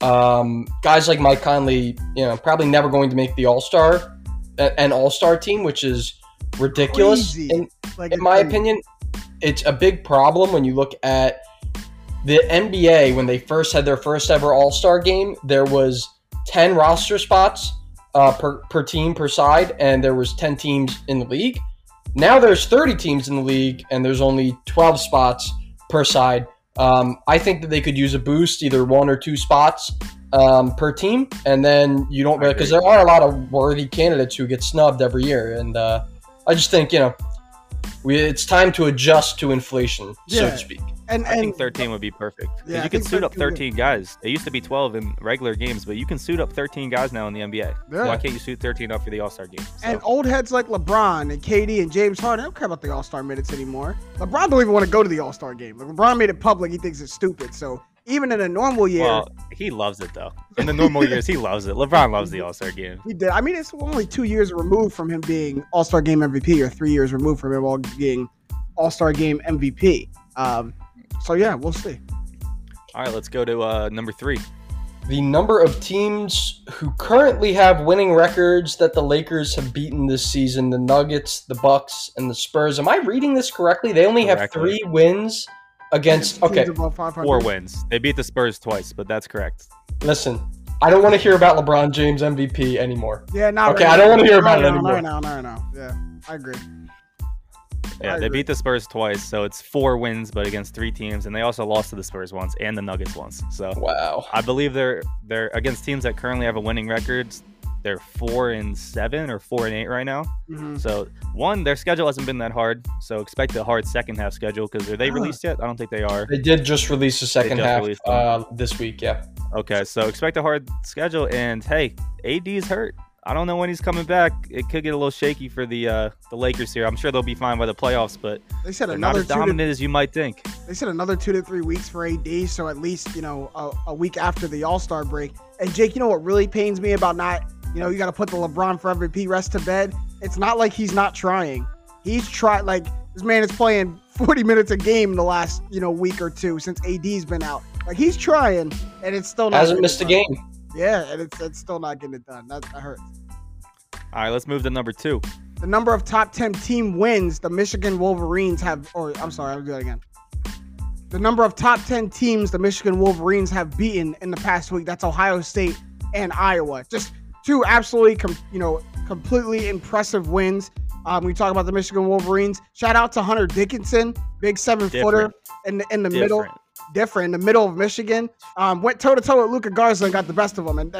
Guys like Mike Conley, probably never going to make the All-Star. An all-star team, which is ridiculous. In my opinion, it's a big problem when you look at the NBA. When they first had their first ever all-star game, there was 10 roster spots per team per side, and there was 10 teams in the league. Now there's 30 teams in the league, and there's only 12 spots per side. I think that they could use a boost, either 1 or 2 spots per team, and then you don't, because there are a lot of worthy candidates who get snubbed every year, and I just think it's time to adjust to inflation, so to speak. I think 13 would be perfect. Yeah, you can suit up 13 guys. It used to be 12 in regular games, but you can suit up 13 guys now in the NBA. Yeah. Why can't you suit 13 up for the All-Star game? So. And old heads like LeBron and KD and James Harden don't care about the All-Star minutes anymore. LeBron don't even want to go to the All-Star game. LeBron made it public. He thinks it's stupid. So even in a normal year. Well, he loves it, though. In the normal years, he loves it. LeBron loves the All-Star game. He did. I mean, it's only 2 years removed from him being All-Star game MVP or 3 years removed from him all being All-Star game MVP. So, yeah, we'll see. All right, let's go to number three. The number of teams who currently have winning records that the Lakers have beaten this season, the Nuggets, the Bucks, and the Spurs. Am I reading this correctly? They only have three wins against – okay, 4 wins. They beat the Spurs twice, but that's correct. Listen, I don't want to hear about LeBron James MVP anymore. Yeah, not okay, right. I don't want to hear about it anymore. No. Yeah, I agree. Yeah, they beat the Spurs twice, so it's 4 wins, but against 3 teams, and they also lost to the Spurs once and the Nuggets once. So wow, I believe they're against teams that currently have a winning record. They're 4-7 or 4-8 right now. Mm-hmm. So one, their schedule hasn't been that hard. So expect a hard second half schedule because are they released yet? I don't think they are. They did just release the second half this week. Yeah. Okay, so expect a hard schedule, and hey, AD's hurt. I don't know when he's coming back. It could get a little shaky for the Lakers here. I'm sure they'll be fine by the playoffs, but they said they're not as dominant as you might think. They said another 2 to 3 weeks for AD, so at least, you know, a week after the All-Star break. And, Jake, you know what really pains me about not, you know, you got to put the LeBron for MVP rest to bed? It's not like he's not trying. He's tried. Like, this man is playing 40 minutes a game the last, you know, week or two since AD's been out. Like, he's trying, and it's still not. Hasn't missed a game. Yeah, and it's still not getting it done. That hurts. All right, let's move to number two. The number of top 10 team wins the Michigan Wolverines have, or I'm sorry, I'll do that again. The number of top 10 teams the Michigan Wolverines have beaten in the past week. That's Ohio State and Iowa. Just two absolutely, completely impressive wins. We talk about the Michigan Wolverines. Shout out to Hunter Dickinson, big 7-footer in the middle. Different in the middle of Michigan, went toe-to-toe with Luka Garza and got the best of him, and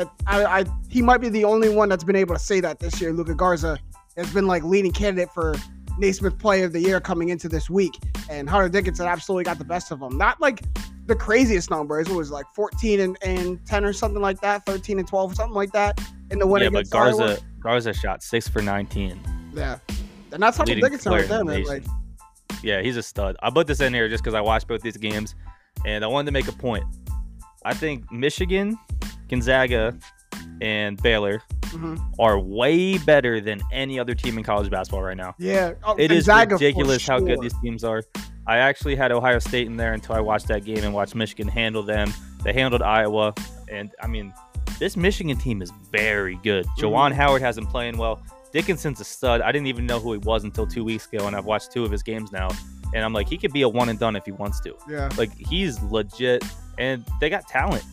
he might be the only one that's been able to say that this year. Luka Garza has been like leading candidate for Naismith Player of the Year coming into this week, and Hunter Dickinson absolutely got the best of him. Not like the craziest numbers, it was like 14 and 10 or something like that, 13 and 12 or something like that in the win against Iowa. Yeah, but Garza shot 6 for 19. Yeah, and that's Hunter Dickinson right there, man. Like, yeah, he's a stud. I put this in here just because I watched both these games. And I wanted to make a point. I think Michigan, Gonzaga, and Baylor are way better than any other team in college basketball right now. Yeah. It Gonzaga is ridiculous how good these teams are. I actually had Ohio State in there until I watched that game and watched Michigan handle them. They handled Iowa. And, I mean, this Michigan team is very good. Jawan Howard has been playing well. Dickinson's a stud. I didn't even know who he was until 2 weeks ago, and I've watched 2 of his games now. And I'm like, he could be a one and done if he wants to. Yeah. Like, he's legit. And they got talent.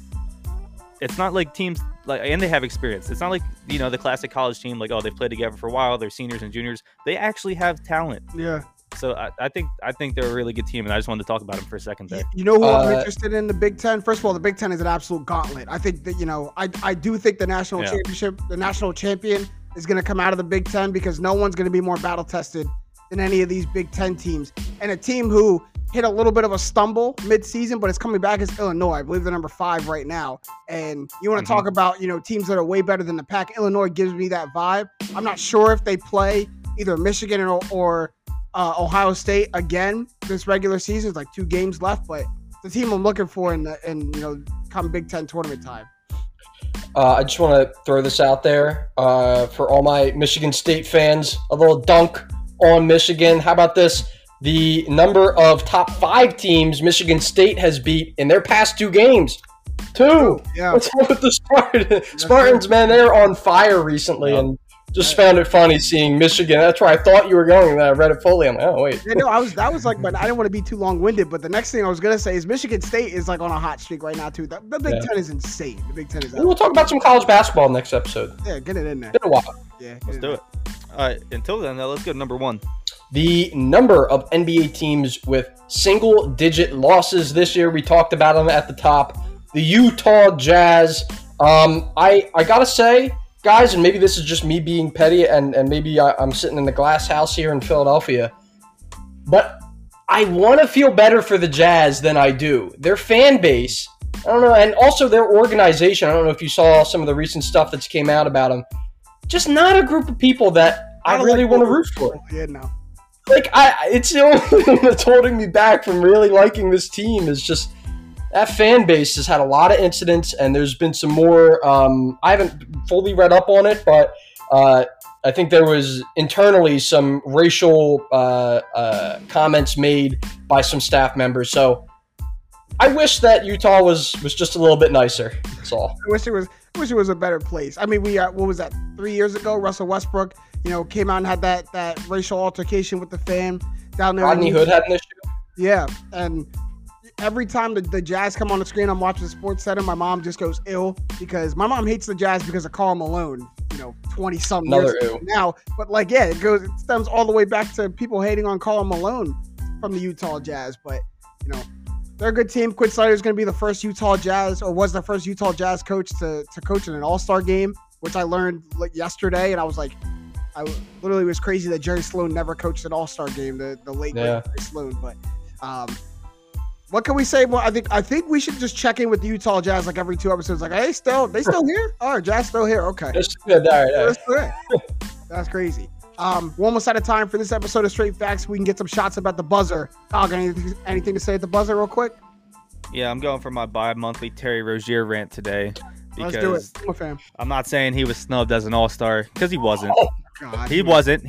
It's not like teams, like, and they have experience. It's not like, you know, the classic college team, like, oh, they've played together for a while. They're seniors and juniors. They actually have talent. Yeah. So I think they're a really good team. And I just wanted to talk about them for a second there. You know who I'm interested in the Big Ten? First of all, the Big Ten is an absolute gauntlet. I think that, you know, I do think the national championship, the national champion is going to come out of the Big Ten because no one's going to be more battle tested than any of these Big Ten teams. And a team who hit a little bit of a stumble midseason, but it's coming back is Illinois. I believe they're number 5 right now. And you want to talk about, you know, teams that are way better than the pack. Illinois gives me that vibe. I'm not sure if they play either Michigan or Ohio State again this regular season. It's like 2 games left, but the team I'm looking for in you know, come Big Ten tournament time. I just want to throw this out there for all my Michigan State fans. A little dunk on Michigan. How about this? The number of top 5 teams Michigan State has beat in their past 2 games. 2. Yeah. What's up with the Spartans, man? They're on fire recently, and just found it funny seeing Michigan. That's where I thought you were going, and I read it fully. I'm like, oh wait. Yeah, no, that was like, but I didn't want to be too long-winded. But the next thing I was gonna say is Michigan State is like on a hot streak right now too. The Big Ten is insane. The Big Ten is. We'll talk about some college basketball next episode. Yeah, get it in there. It's been a while. Yeah, let's do it. All right. Until then, though, let's go to number 1. The number of NBA teams with single-digit losses this year. We talked about them at the top. The Utah Jazz. I gotta say, guys, and maybe this is just me being petty, and maybe I'm sitting in the glass house here in Philadelphia, but I want to feel better for the Jazz than I do. Their fan base, I don't know, and also their organization. I don't know if you saw some of the recent stuff that's came out about them. Just not a group of people that I really want to root for. Yeah, no. Like, it's the only thing that's holding me back from really liking this team is just that fan base has had a lot of incidents, and there's been some more. I haven't fully read up on it, but I think there was internally some racial comments made by some staff members. So I wish that Utah was just a little bit nicer. That's all. I wish it was a better place. I mean, what was that, 3 years ago? Russell Westbrook, came out and had that racial altercation with the fan down there. Rodney Hood had an issue. Yeah, and every time the Jazz come on the screen, I'm watching the Sports Center. My mom just goes ill because my mom hates the Jazz because of Karl Malone. 20-something years ago now. But, it stems all the way back to people hating on Karl Malone from the Utah Jazz. But, they're a good team. Quinn Snyder is going to be the first Utah Jazz coach to coach in an all-star game, which I learned yesterday. And I was like, I literally was crazy that Jerry Sloan never coached an all-star game, the late Jerry Sloan. But what can we say? Well, I think we should just check in with the Utah Jazz every two episodes. They still here? All right, Jazz still here. Okay. Good. All right. That's crazy. We're almost out of time for this episode of Straight Facts. We can get some shots about the buzzer. Kyle, got anything to say at the buzzer real quick? Yeah, I'm going for my bi-monthly Terry Rozier rant today. Let's do it. I'm not saying he was snubbed as an all-star because he wasn't. Oh, God, he wasn't.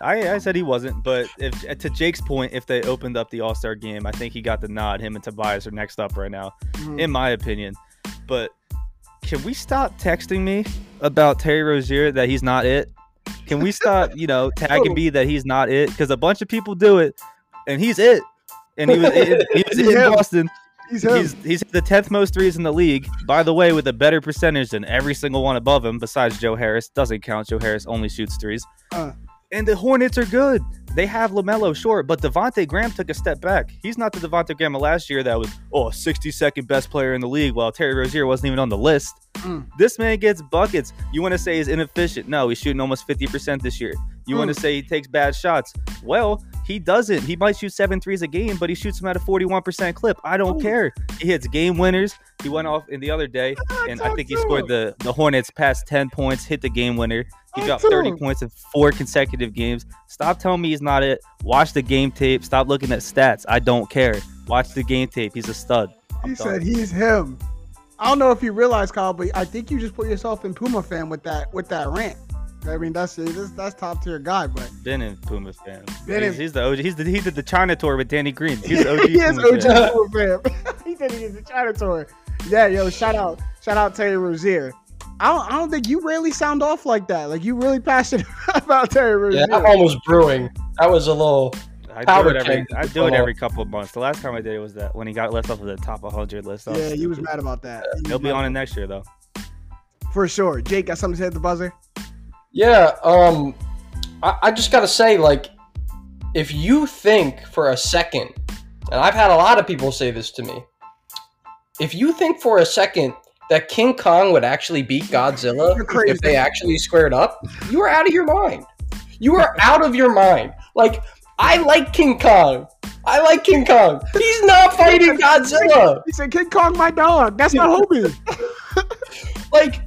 I said he wasn't. But to Jake's point, if they opened up the all-star game, I think he got the nod. Him and Tobias are next up right now, in my opinion. But can we stop texting me about Terry Rozier that he's not it? Can we stop, tagging me that he's not it? Because a bunch of people do it, and he's it. And he was in Boston. He's the 10th most threes in the league, by the way, with a better percentage than every single one above him, besides Joe Harris. Doesn't count. Joe Harris only shoots threes. And the Hornets are good. They have LaMelo, sure, but Devontae Graham took a step back. He's not the Devontae Graham of last year that was, 62nd best player in the league, while Terry Rozier wasn't even on the list. This man gets buckets. You want to say he's inefficient? No, he's shooting almost 50% this year. You want to say he takes bad shots? Well, he doesn't. He might shoot 7 threes a game, but he shoots them at a 41% clip. I don't care. He hits game winners. He went off in the other day, and I think he scored the Hornets past 10 points, hit the game winner. He got 30 points in 4 consecutive games. Stop telling me he's not it. Watch the game tape. Stop looking at stats. I don't care. Watch the game tape. He's a stud. He said he's him. I don't know if you realize, Kyle, but I think you just put yourself in Puma fan with that rant. I mean, that's top tier guy, but been in Puma fan. He's the OG. He did the China tour with Danny Green. He's the OG. He is OG Puma fan. He said he did the China tour. Yeah, shout out Terry Rozier. I don't think you really sound off like that. Like, you really passionate about Terry Rozier. Yeah, I'm almost brewing. That was a little. I do it every couple of months. The last time I did it was that when he got left off of the top 100 list. Yeah, he was mad about that. He'll be on it next year though, for sure. Jake, got something to say at the buzzer? Yeah, I just gotta say, if you think for a second, and I've had a lot of people say this to me, if you think for a second that King Kong would actually beat Godzilla if they actually squared up, you are out of your mind. You are out of your mind. I like King Kong. He's not fighting Godzilla. He said, King Kong, my dog. That's my homie.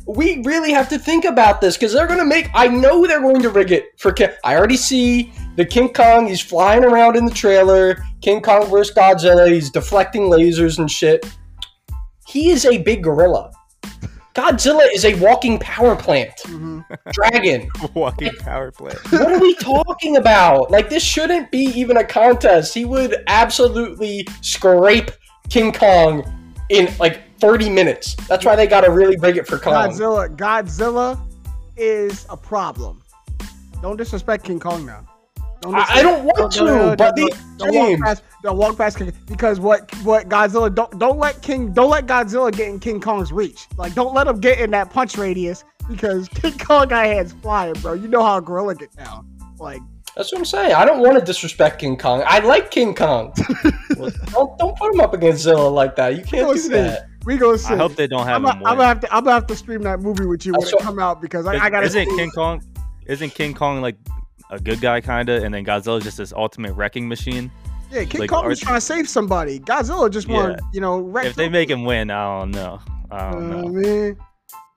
We really have to think about this because they're going to I know they're going to rig it for King. I already see the King Kong. He's flying around in the trailer. King Kong versus Godzilla. He's deflecting lasers and shit. He is a big gorilla. Godzilla is a walking power plant. Dragon. Walking power plant. What are we talking about? This shouldn't be even a contest. He would absolutely scrape King Kong in 30 minutes. That's why they got to really bring it for Kong. Godzilla is a problem. Don't disrespect King Kong now. Don't walk past King, because what Godzilla don't let Godzilla get in King Kong's reach. Don't let him get in that punch radius because King Kong got hands flying, bro. You know how a gorilla get down. That's what I'm saying. I don't want to disrespect King Kong. I like King Kong. Don't put him up against Zilla like that. You can't do that. We go see. I hope they don't have him. I'm gonna have to stream that movie with you when it come out because I gotta. Isn't King Kong a good guy, kinda, and then Godzilla's just this ultimate wrecking machine. Yeah, Kid Coleman's trying to save somebody. Godzilla just wanted, you know, wreck. If they make him win, I don't know. I don't know. What I mean?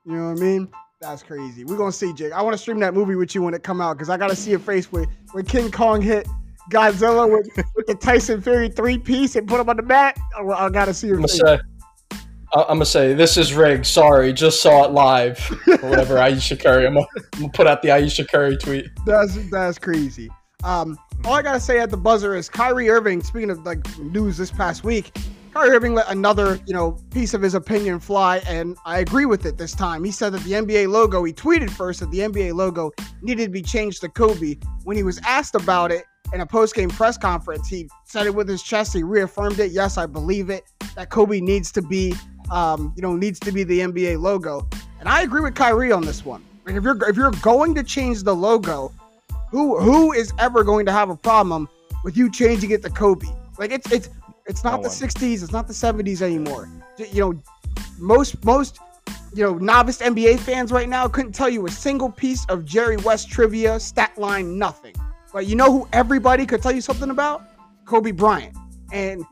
You know what I mean? That's crazy. We're going to see, Jake. I want to stream that movie with you when it come out because I got to see your face when King Kong hit Godzilla with the Tyson Fury three-piece and put him on the mat. I got to see your face. I'm going to say, this is rigged. Sorry, just saw it live. Or whatever, Ayesha Curry. I'm going to put out the Ayesha Curry tweet. That's crazy. All I got to say at the buzzer is Kyrie Irving, speaking of like news this past week, Kyrie Irving let another, you know, piece of his opinion fly, and I agree with it this time. He said that the NBA logo, he tweeted first that the NBA logo needed to be changed to Kobe. When he was asked about it in a post-game press conference, he said it with his chest. He reaffirmed it. Yes, I believe it, that Kobe needs to be, needs to be the NBA logo. And I agree with Kyrie on this one. Like, if you're going to change the logo, who is ever going to have a problem with you changing it to Kobe? Like, it's not the 60s. It's not the 70s anymore. You know, most, you know, novice NBA fans right now couldn't tell you a single piece of Jerry West trivia, stat line, nothing. But you know who everybody could tell you something about? Kobe Bryant. And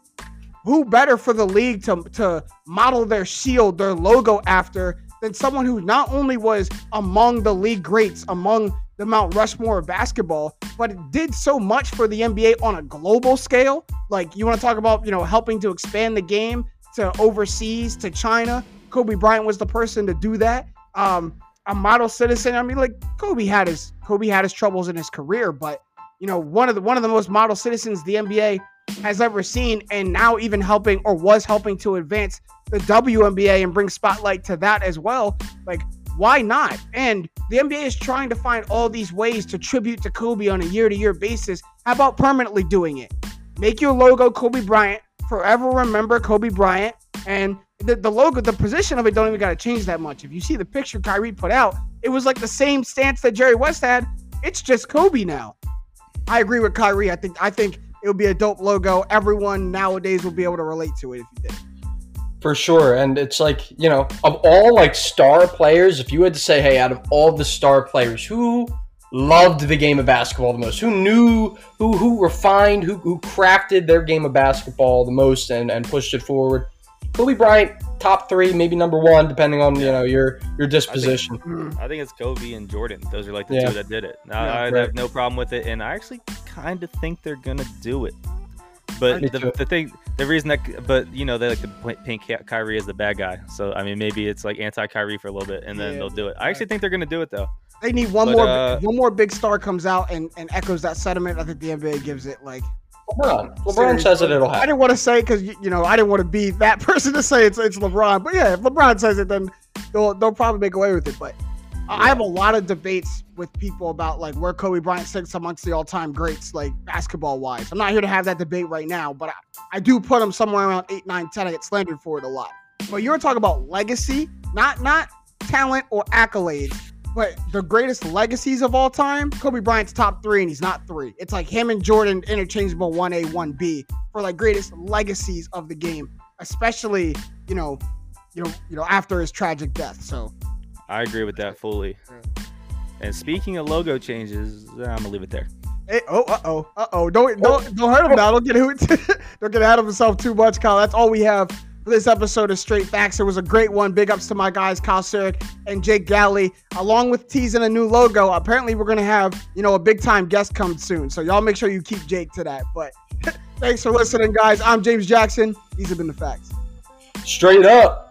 who better for the league to model their shield, their logo after, than someone who not only was among the league greats, among the Mount Rushmore of basketball, but it did so much for the NBA on a global scale. Like, you want to talk about, you know, helping to expand the game to overseas, to China. Kobe Bryant was the person to do that. A model citizen. I mean, like, Kobe had his troubles in his career, but, you know, one of the most model citizens the NBA has ever seen, and now even was helping to advance the WNBA and bring spotlight to that as well. Like, why not? And the NBA is trying to find all these ways to tribute to Kobe on a year-to-year basis. How about permanently doing it? Make your logo Kobe Bryant. Forever remember Kobe Bryant. And the logo, the position of it, don't even got to change that much. If you see the picture Kyrie put out, it was like the same stance that Jerry West had. It's just Kobe now. I agree with Kyrie. I think it would be a dope logo. Everyone nowadays will be able to relate to it if you did. For sure, and it's like, you know, of all like star players, if you had to say, hey, out of all the star players, who loved the game of basketball the most, who knew, who refined, who crafted their game of basketball the most and pushed it forward, Kobe Bryant, top three, maybe number one, depending on, you know, your disposition. I think it's Kobe and Jordan. Those are like the two that did it. I have no problem with it, and I actually kind of think they're gonna do it. But the reason you know, they like to paint Kyrie as the bad guy. So, I mean, maybe it's like anti-Kyrie for a little bit, and then they'll do it. I actually think they're going to do it, though. They need one more big star comes out and echoes that sentiment. I think the NBA gives it, like, LeBron says it, it'll happen. I didn't want to say because, you know, I didn't want to be that person to say it's LeBron. But, yeah, if LeBron says it, then they'll probably make away with it. But I have a lot of debates with people about, like, where Kobe Bryant sits amongst the all-time greats, like, basketball-wise. I'm not here to have that debate right now, but I do put him somewhere around 8, 9, 10. I get slandered for it a lot. But you're talking about legacy, not talent or accolades, but the greatest legacies of all time, Kobe Bryant's top three, and he's not three. It's like him and Jordan interchangeable 1A, 1B for, like, greatest legacies of the game, especially, you know, after his tragic death, so... I agree with that fully. And speaking of logo changes, I'm gonna leave it there. Hey, oh! Don't hurt him now. Don't get ahead of himself too much, Kyle. That's all we have for this episode of Straight Facts. It was a great one. Big ups to my guys, Kyle Sarek and Jake Galley, along with teasing a new logo. Apparently, we're gonna have, you know, a big time guest come soon. So y'all make sure you keep Jake to that. But thanks for listening, guys. I'm James Jackson. These have been the facts. Straight up.